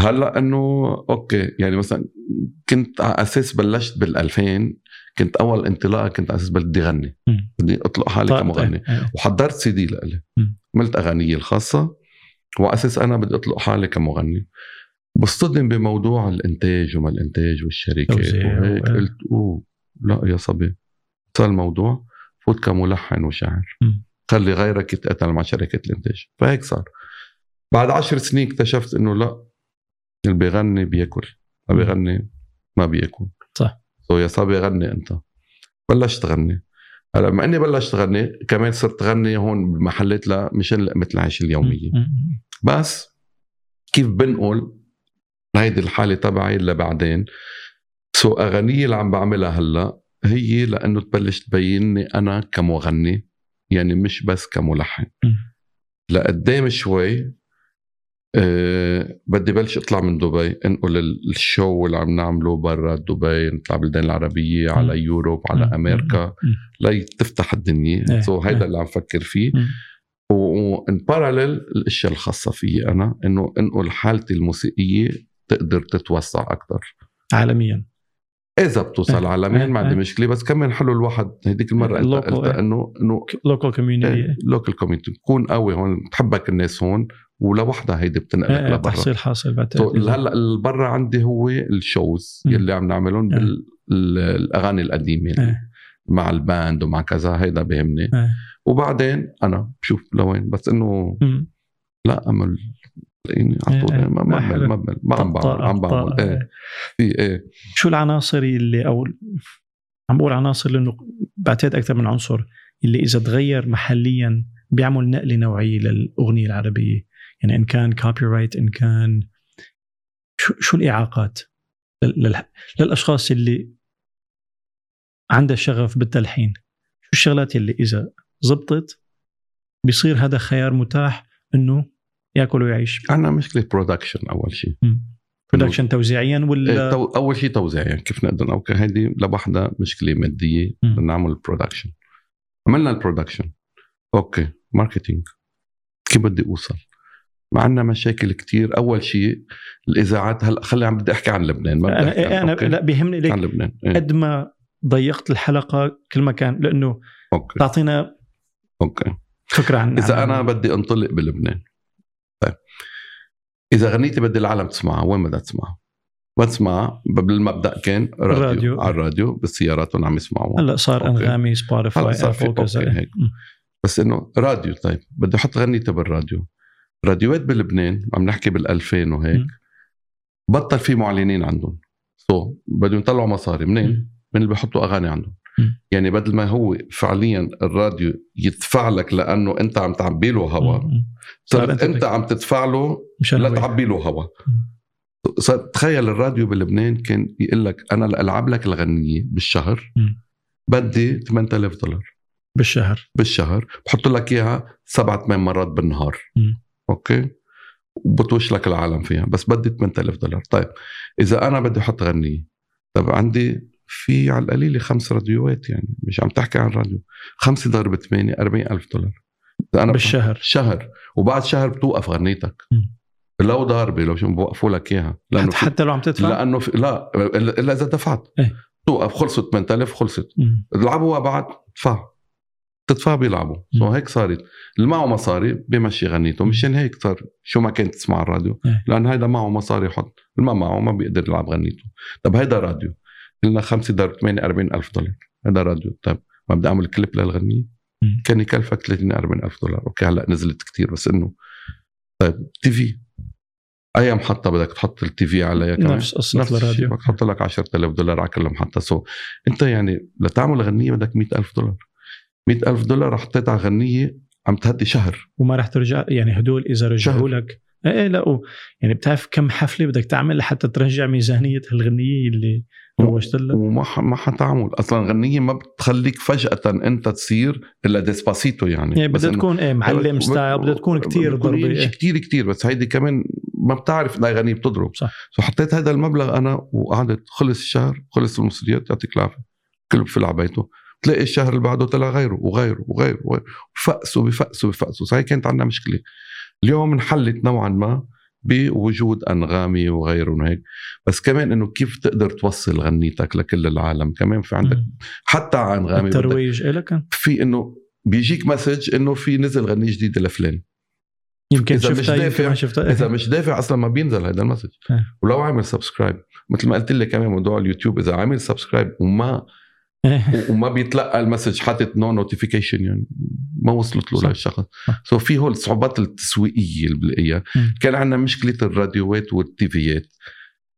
هلأ أنه أوكي يعني مثلا كنت على أساس بلشت بالألفين، كنت أول انطلاقة كنت على أساس بدي غني، بدي أطلق حالي كمغني، وحضرت سيدي لألي عملت أغانية الخاصة وأساس أنا بدي أطلق حالي كمغني. بصطدم بموضوع الإنتاج وما الإنتاج والشركات وهيك، قلت أوه لا يا صبي، صار الموضوع فوت كملحن وشاعر، خلي غيرك يتقاتل مع شركات الانتاج. فهيك صار. بعد عشر سنين اكتشفت انه لا، اللي بيغني بياكل، ما بيغني ما بياكل. صح. سو يا صبي غني انت. بلشت غني. هلا ما اني بلشت غني كمان صرت غني هون بمحلات لا مشان لقمة العيش اليومية. بس كيف بنقول هيدي الحالة تبعي اللي بعدين سو أغنية اللي عم بعملها هلأ هي لأنه تبلش تبينني أنا كمغني، يعني مش بس كملحن. لقدام شوي أه بدي بلش أطلع من دبي، أنقل الشو اللي عم نعمله برا دبي، نطلع بالدين العربية، على يوروب، على أمريكا، لا تفتح الدنيا. سو هيدا اللي عم فكر فيه. وانبارالل الاشياء الخاصه فيي انا انه انقل حالتي الموسيقيه تقدر تتوسع اكثر عالميا اذا بتوصل أه. عالميا أه. ما عندي أه. مشكله، بس كمان حلو الواحد هديك المره قلت أه. انه انه لوكال كوميونيتي لوكال كوميونيتي تكون قوي هون، بتحبك الناس هون ولوحدها هيدي بتنقلك أه. لبرا تحصيل حاصل. هلا البرا عندي هو الشوز أه. يلي عم نعملهم أه. بالاغاني القديمه أه. مع الباند ومع كذا، هيدا بهمني أه. وبعدين انا بشوف لوين، بس انه م. لا امل يعني عطوني مبل مبل ما عم بعمل عم بعمل ايه في ايه شو العناصر اللي او عم بقول عناصر لانه بعتقد اكثر من عنصر اللي اذا تغير محليا بيعمل نقله نوعيه للاغنيه العربيه، يعني ان كان كوبي رايت ان كان شو شو الاعاقات للاشخاص اللي عندها شغف بالتلحين، شو الشغلات اللي اذا زبطت بيصير هذا خيار متاح انه ياكل ويعيش؟ عندنا مشكله برودكشن اول شيء، برودكشن توزيعيا ولا تو... اول شيء توزيعيا كيف نقدر او هذه لوحدها مشكله ماديه. بدنا نعمل برودكشن، عملنا البرودكشن اوكي ماركتينج كيف بدي اوصل؟ معنا مشاكل كتير. اول شيء الاذاعات، هلا خلي عم بدي احكي عن لبنان، ما انا, إيه أنا لا بيهمني لك عن لبنان قد إيه. ما ضيقت الحلقه كل مكان لانه أوكي. تعطينا اوكي فكره عن اذا عن... انا بدي انطلق بلبنان، إذا غنيتي بدي العالم تسمعها، وين بدها تسمعها؟ بتسمعها بالمبدأ كان راديو, راديو. على الراديو بالسياراتهم عم يسمعوها، هلا صار أوكي. أنغامي سبوتيفاي أبل، بس إنه راديو. طيب بدي أحط غنيتي بالراديو، راديوات بلبنان عم نحكي بالألفين وهيك م. بطل في معلنين عندهم، سو so, بدهم يطلعوا مصاري منين؟ م. من اللي بيحطوا أغاني عندهم م. يعني بدل ما هو فعليا الراديو يدفع لك لأنه أنت عم تعبي له هوا، صارت انت عم تدفع له لا تعبي له هوا. تخيل الراديو بلبنان كان يقول لك انا العب لك الغنيه بالشهر م. بدي ثمانية آلاف دولار بالشهر بالشهر بحط لك اياها سبعة ثمانية مرات بالنهار م. اوكي وبتوش لك العالم فيها، بس بدي ثمانية آلاف دولار. طيب اذا انا بدي احط غنيه، طب عندي في على القليله خمس راديوات، يعني مش عم تحكي عن راديو، خمسة ضرب ثمانية أربعين ألف دولار أنا بالشهر شهر، وبعد شهر بتوقف غنيتك م. لو ضاربه لو شو بوقفوا لك اياها لانه حتى لو عم تدفع، لانه في لا الا اذا دفعت ايه؟ توقف. خلصت ثمانية آلاف خلصت م. لعبوا بعد دفع تدفع بيلعبوا، سو هيك صارت اللي معه مصاري بمشي غنيته، مشان هيك صار شو ما كنت تسمع الراديو ايه؟ لان هيدا معه مصاري يحط، اللي ما معه ما بيقدر يلعب غنيته. طب هيدا راديو قلنا خمسة ضرب ثمانية أربعين ألف دولار، هذا راديو. طب ما بدي اعمل كليب للغنيه كان يكلفك ثلاثين أربعين ألف دولار، اوكي هلا نزلت كتير بس انه طيب تي في اي محطه بدك تحط التي في عليها كمان نفس قصه الراديو، بدك تحط لك عشرة آلاف دولار على كل محطه. سو انت يعني لتعمل غنيه بدك مئة ألف دولار، مئة ألف دولار رح تقطع غنيه عم تهدي شهر وما رح ترجع، يعني هدول اذا رجعوا لك ايه لا يعني بتعرف كم حفله بدك تعمل لحتى ترجع ميزانيه هالغنيه اللي روجت لها، وما ما حتعمل اصلا غنيه ما بتخليك فجاه انت تصير الا ديسباسيتو يعني, يعني بدها تكون ايه معلم ستايل، بدها تكون كتير ضربه إيه؟ كتير كتير بس هيدي كمان ما بتعرف لا غنيه بتضرب صح. فحطيت هذا المبلغ انا وقعدت خلص الشهر، خلص المصريات يعطيك العافيه كله في لعبيته، تلاقي الشهر اللي بعده طلع غيره وغيره وغيره وفقسوا بفقسوا بفقسوا صحيح. كانت عندنا مشكله اليوم انحلت نوعا ما بوجود أنغامي وغيره هيك، بس كمان إنه كيف تقدر توصل غنيتك لكل العالم، كمان في عندك م. حتى عن أنغامي الترويج لك، في إنه بيجيك مسج إنه في نزل غنية جديدة لفلان، يمكن إذا مش دافع إيه. إذا مش دافع أصلا ما بينزل هذا المسج إيه. ولو عامل سبسكرايب مثل ما قلت لك كمان موضوع اليوتيوب، إذا عامل سبسكرايب وما وما بيتلقى المسج حاطط نو نوتيفيكيشن يعني ما وصلت له للشخص. سو so في هول صعوبات التسويقيه اللي بلاقيها. كان عندنا مشكله الراديوات والتيفيات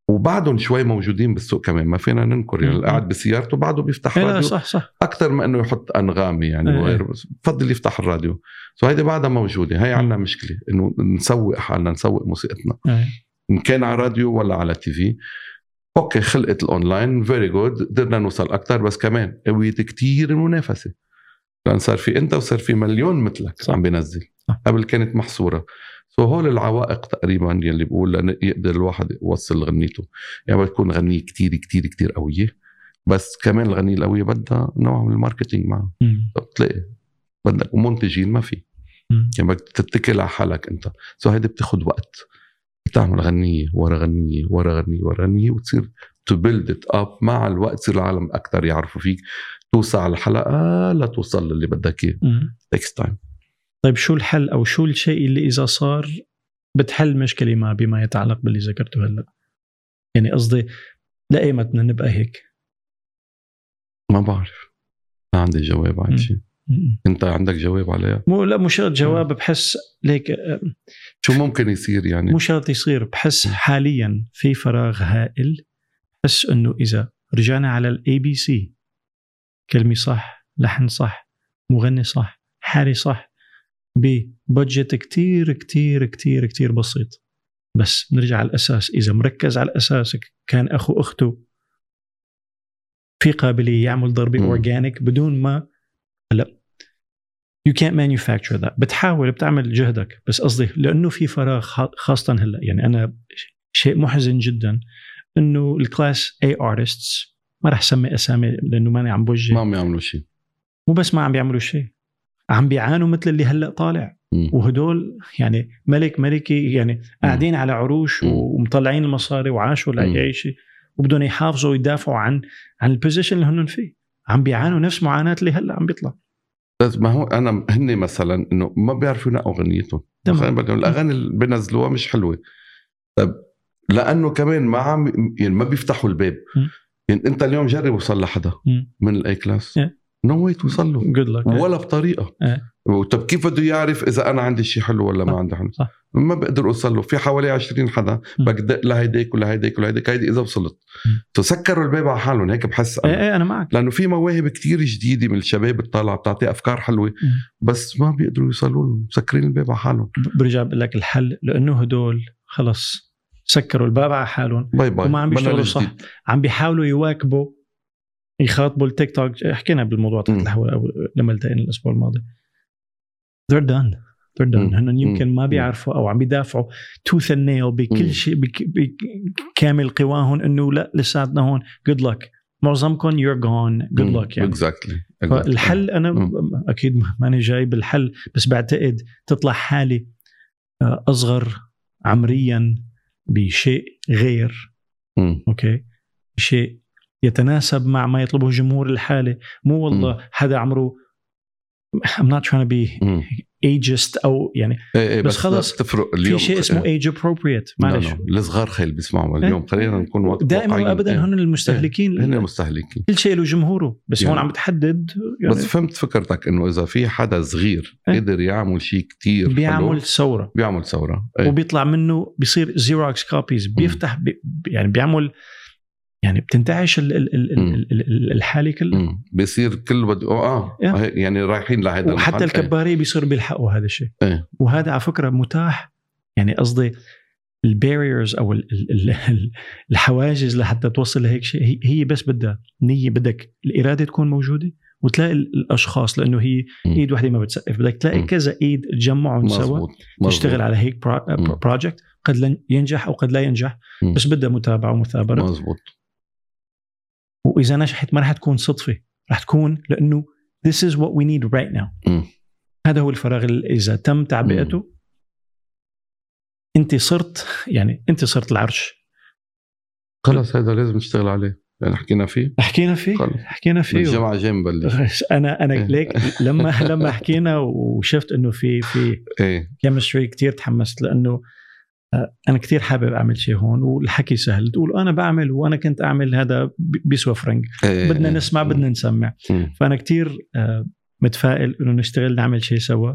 وبعدهم شوي موجودين بالسوق كمان، ما فينا ننكر يعني قاعد بسيارته بعده بيفتح راديو صح صح. اكثر ما انه يحط انغامي يعني وغيره، بفضل يفتح الراديو. سو so هيدي بعدها موجوده، هي عندنا مشكله انه نسوق حالنا، نسوق موسيقتنا ان كان على راديو ولا على تيفي. اوكي خلقت الاونلاين فيري جود، قدرنا نوصل اكثر، بس كمان قويت كتير المنافسه لان صار في انت وصار في مليون مثلك صح. عم بينزل صح. قبل كانت محصوره. سو هول العوائق تقريبا يلي بقول يقدر الواحد يوصل غنيته، يعني بتكون غنيه كتير كتير كتير قويه، بس كمان الغنيه القويه بدها نوع من الماركتينج معه، بتلاقي بدك ومنتجين ما في يعني بدك تتكل على حالك انت. سو هيدي بتاخد وقت، بتعمل غنية ورا غنية ورا غنية ورا غنية وتصير to build it up. مع الوقت تصير العالم أكتر يعرفوا فيك، توسع الحلقة، لا توصل للي بدك اياه. takes time. طيب شو الحل أو شو الشيء اللي إذا صار بتحل مشكلة ما بما يتعلق باللي ذكرته هلأ؟ يعني قصدي لا إيه متنا نبقى هيك؟ ما بعرف، ما عندي جواب عن شيء. انت عندك جواب عليها؟ مو لا مو شرط جواب، بحس ليك شو ممكن يصير، يعني مو شرط يصير، بحس حاليا في فراغ هائل. بحس انه اذا رجعنا على الاي بي سي، كلمه صح، لحن صح، مغني صح، حالي صح، ببادجت كتير كتير كتير كتير بسيط، بس نرجع على الاساس. اذا مركز على الاساس، كان اخو اخته في قابليه يعمل ضربه اورجانيك بدون ما لا you can't manufacture that. بتحاول بتعمل جهدك، بس قصدي لأنه في فراغ خاصة هلأ. يعني أنا شيء محزن جدا أنه الكلاس A artists، ما رح سمي أسامي لأنه ماني عم بوجه، ما عم يعملوا شيء. مو بس ما عم بيعملوا شيء، عم بيعانوا مثل اللي هلأ طالع. م. وهدول يعني ملك ملكي يعني قاعدين على عروش م. ومطلعين المصاري وعاشوا لأي شيء، وبدون يحافظوا ويدافعوا عن عن البوزيشن اللي هنن فيه. عم بيعانوا نفس معاناة اللي هلأ عم بيطلع. بس ما هو أنا هني مثلا إنه ما بيعرفوا ينقوا أغنيتهم، الأغاني اللي بنزلوها مش حلوة. طب لأنه كمان ما عم يعني ما بيفتحوا الباب. م. يعني أنت اليوم جرب وصل لحدا من الأي كلاس، نو ويت وصل له ولا بطريقة. طب كيف بده يعرف إذا أنا عندي شيء حلو ولا صح. ما عندي حلو صح. ما بقدر أوصل له. في حوالي عشرين حدا بدق لهيديك ولا هيديك ولا هيديك، هيدي إذا وصلت تسكروا الباب على حالهم. هيك بحس أنا. اي اي أنا معك، لأنه في مواهب كتير جديدة من الشباب الطالعة بتعطي أفكار حلوة، بس ما بيقدروا يوصلوا لهم، مسكرين الباب على حالهم. برجع بقول لك الحل، لأنه هدول خلص سكروا الباب على حالهم وما عم بيشتغلوا صح، عم بيحاولوا يواكبوا، يخاطبوا التيك توك. حكينا بالموضوع تحت الحوار لما التقينا الأسبوع الماضي. they're done they're done هن يمكن ما بيعرفوا أو عم بيدافعوا tooth and nail بكل شيء، بكامل قواهم إنه لا لساتنا هون، good luck معظمكم you're gone good luck. يعني exactly. فالحل أنا مم. أكيد ماني جاي بالحل، بس بعتقد تطلع حالي أصغر عمريا بشيء غير مم. أوكي، شيء يتناسب مع ما يطلبه جمهور الحالة. مو والله حدا عمره I'm not trying to be مم. ageist أو يعني اي اي بس, بس خلص تفرق. اليوم في شيء اسمه age appropriate، معلش الصغار خيل بيسمعوا اليوم. خلينا نكون واقعيين دائما أبدا، هن المستهلكين، هن المستهلكين، كل شيء له جمهوره، بس يعني. هون عم بتحدد يعني. بس فهمت فكرتك إنه إذا في حدا صغير اه؟ قدر يعمل شيء كتير بيعمل حلو. ثورة بيعمل ثورة ايه. وبيطلع منه بيصير زيروكس كوبيز، بيفتح بي يعني بيعمل يعني بتنتعش ال ال ال الحالي كله، بيصير كل بدو اه يعني رايحين لهذا، وحتى الكباري بيصير بيلحقوا هذا الشيء ايه. وهذا على فكرة متاح، يعني قصدي الباريرز او ال ال ال الحواجز لحتى توصل لهيك شيء، هي بس بدها نية، بدك الإرادة تكون موجودة وتلاقي الأشخاص، لأنه هي م. إيد واحدة ما بتسقف، بدك تلاقي م. كذا إيد تجمعهم سوا، تشتغل على هيك بروجكت، قد ينجح أو قد لا ينجح م. بس بدها متابعة ومثابرة. مزبوط. وإذا نجحت ما رح تكون صدفة، رح تكون لأنه this is what we need right now. م. هذا هو الفراغ اللي إذا تم تعبئته م. أنت صرت يعني أنت صرت العرش خلاص. هذا لازم نشتغل عليه، يعني حكينا فيه حكينا فيه خلص. حكينا فيه الجمعة جاي نبلش. أنا أنا ليك لما لما حكينا وشفت إنه في في كيمستري كتير تحمست، لأنه أنا كتير حابب أعمل شيء هون، والحكي سهل، تقول أنا بعمل وأنا كنت أعمل، هذا بيسوى فرنج، بدنا نسمع بدنا نسمع. فأنا كتير متفائل إنه نشتغل نعمل شيء سوا،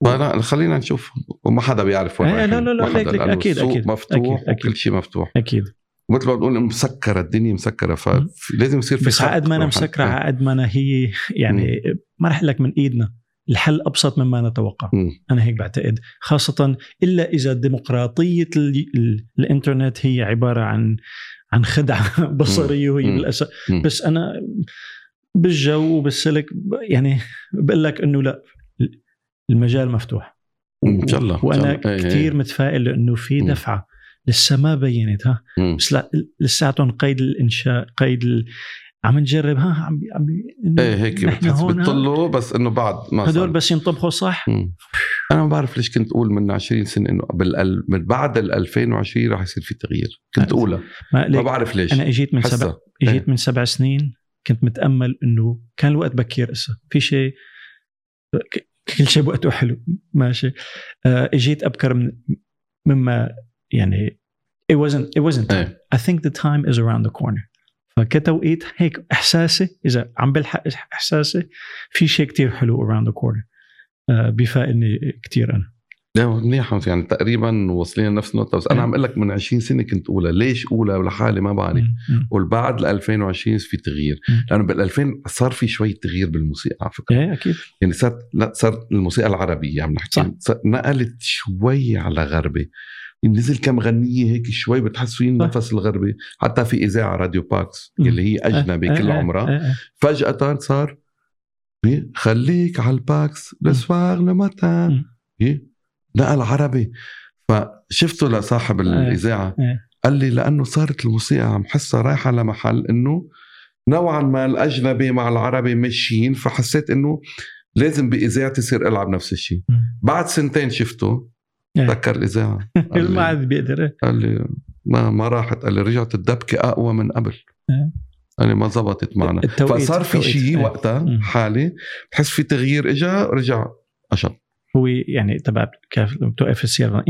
و... خلينا نشوف. وما حدا بيعرف ولا لا لا لا ليك ليك أكيد أكيد مفتوح، كل شيء مفتوح أكيد. مثل ما بنقول مسكرة الدنيا، مسكرة، فلازم يصير في. بس عقد ما أنا مسكرة، عقد ما أنا هي يعني م. ما رح لك من إيدنا. الحل أبسط مما نتوقع. م. أنا هيك بعتقد، خاصة إلا إذا ديمقراطية ال... ال... الإنترنت هي عبارة عن عن خدعة بصرية وهي بالأساس. بس أنا بالجو وبالسلك يعني بقول لك إنه لا، المجال مفتوح إن شاء الله. وأنا جلّة. كتير هي. متفائل لأنه في دفعة لسه ما بينت ها، بس لساتهم قيد الإنشاء، قيد عم نجرب ها عم بي عم بي ايه هيك بتطلوا بس انه بعد ما هدول بس ينطبخوا صح. مم. انا ما بعرف ليش كنت اقول من عشرين سنه انه بالال... من بعد ال ألفين وعشرين راح يصير في تغيير. كنت اقولها ما, ما بعرف ليش. انا اجيت من سبع اجيت ايه. من سبع سنين كنت متامل انه كان الوقت بكير هسه في شيء كل شيء بوقته حلو ماشي. اجيت ابكر من مما يعني it wasn't it wasn't ايه. I think the time is around the corner. فكتوقيت هيك إحساسي إذا عم بلحق إحساسي في شيء كتير حلو around the corner آه بيفائلني كتير. أنا لا منيحة يعني تقريبا وصلنا نفس النقطة بس أنا عم أقولك من عشرين سنة كنت أولى ليش أولى ولحالي ما بعرف والبعد لألفين وعشرين في تغيير لأنه بالألفين صار في شوية تغيير بالموسيقى على فكرة إيه أكيد يعني صار لا صار الموسيقى العربية عم نحكي نقلت شوي على غربي نزل كم غنية هيك شوي بتحسين نفس الغربي حتى في إذاعة راديو باكس اللي هي أجنبي أه كل أه عمرها أه أه فجأة صار خليك على الباكس لسوار لمتى نقل عربي. فشفته لصاحب الإذاعة قال لي لأنه صارت الموسيقى عم حسها رايحة لمحل إنه نوعا ما الأجنبي مع العربي ماشيين فحسيت إنه لازم بإذاعة تصير ألعب نفس الشيء. بعد سنتين شفته تذكر الإذاعة ما عاد بيقدر قال لي ما ما راحت قال لي رجعت الدبكة أقوى من قبل يعني ما زبطت معنا فصار في شيء وقتها حالي بحس في تغيير إجا رجع أشد هو يعني تبع كيف لما توقف السيارة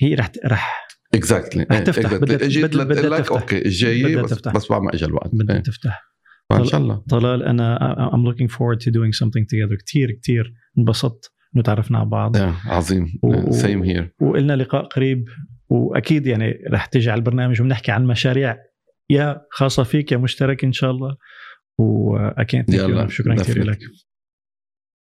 هي رح رح اكزاكتلي تفتح اجيت لك اوكي الجاي بس بس بعد ما اجى الوقت بدها تفتح ان شاء الله. طلال انا I'm looking forward to doing something together كتير كتير انبسطت نتعرفنا على بعض. عظيم. و... same here. وقلنا لقاء قريب وأكيد يعني رح تجي على البرنامج وبنحكي عن مشاريع يا خاصة فيك يا مشترك إن شاء الله. وأكيد شكرا كثير لك.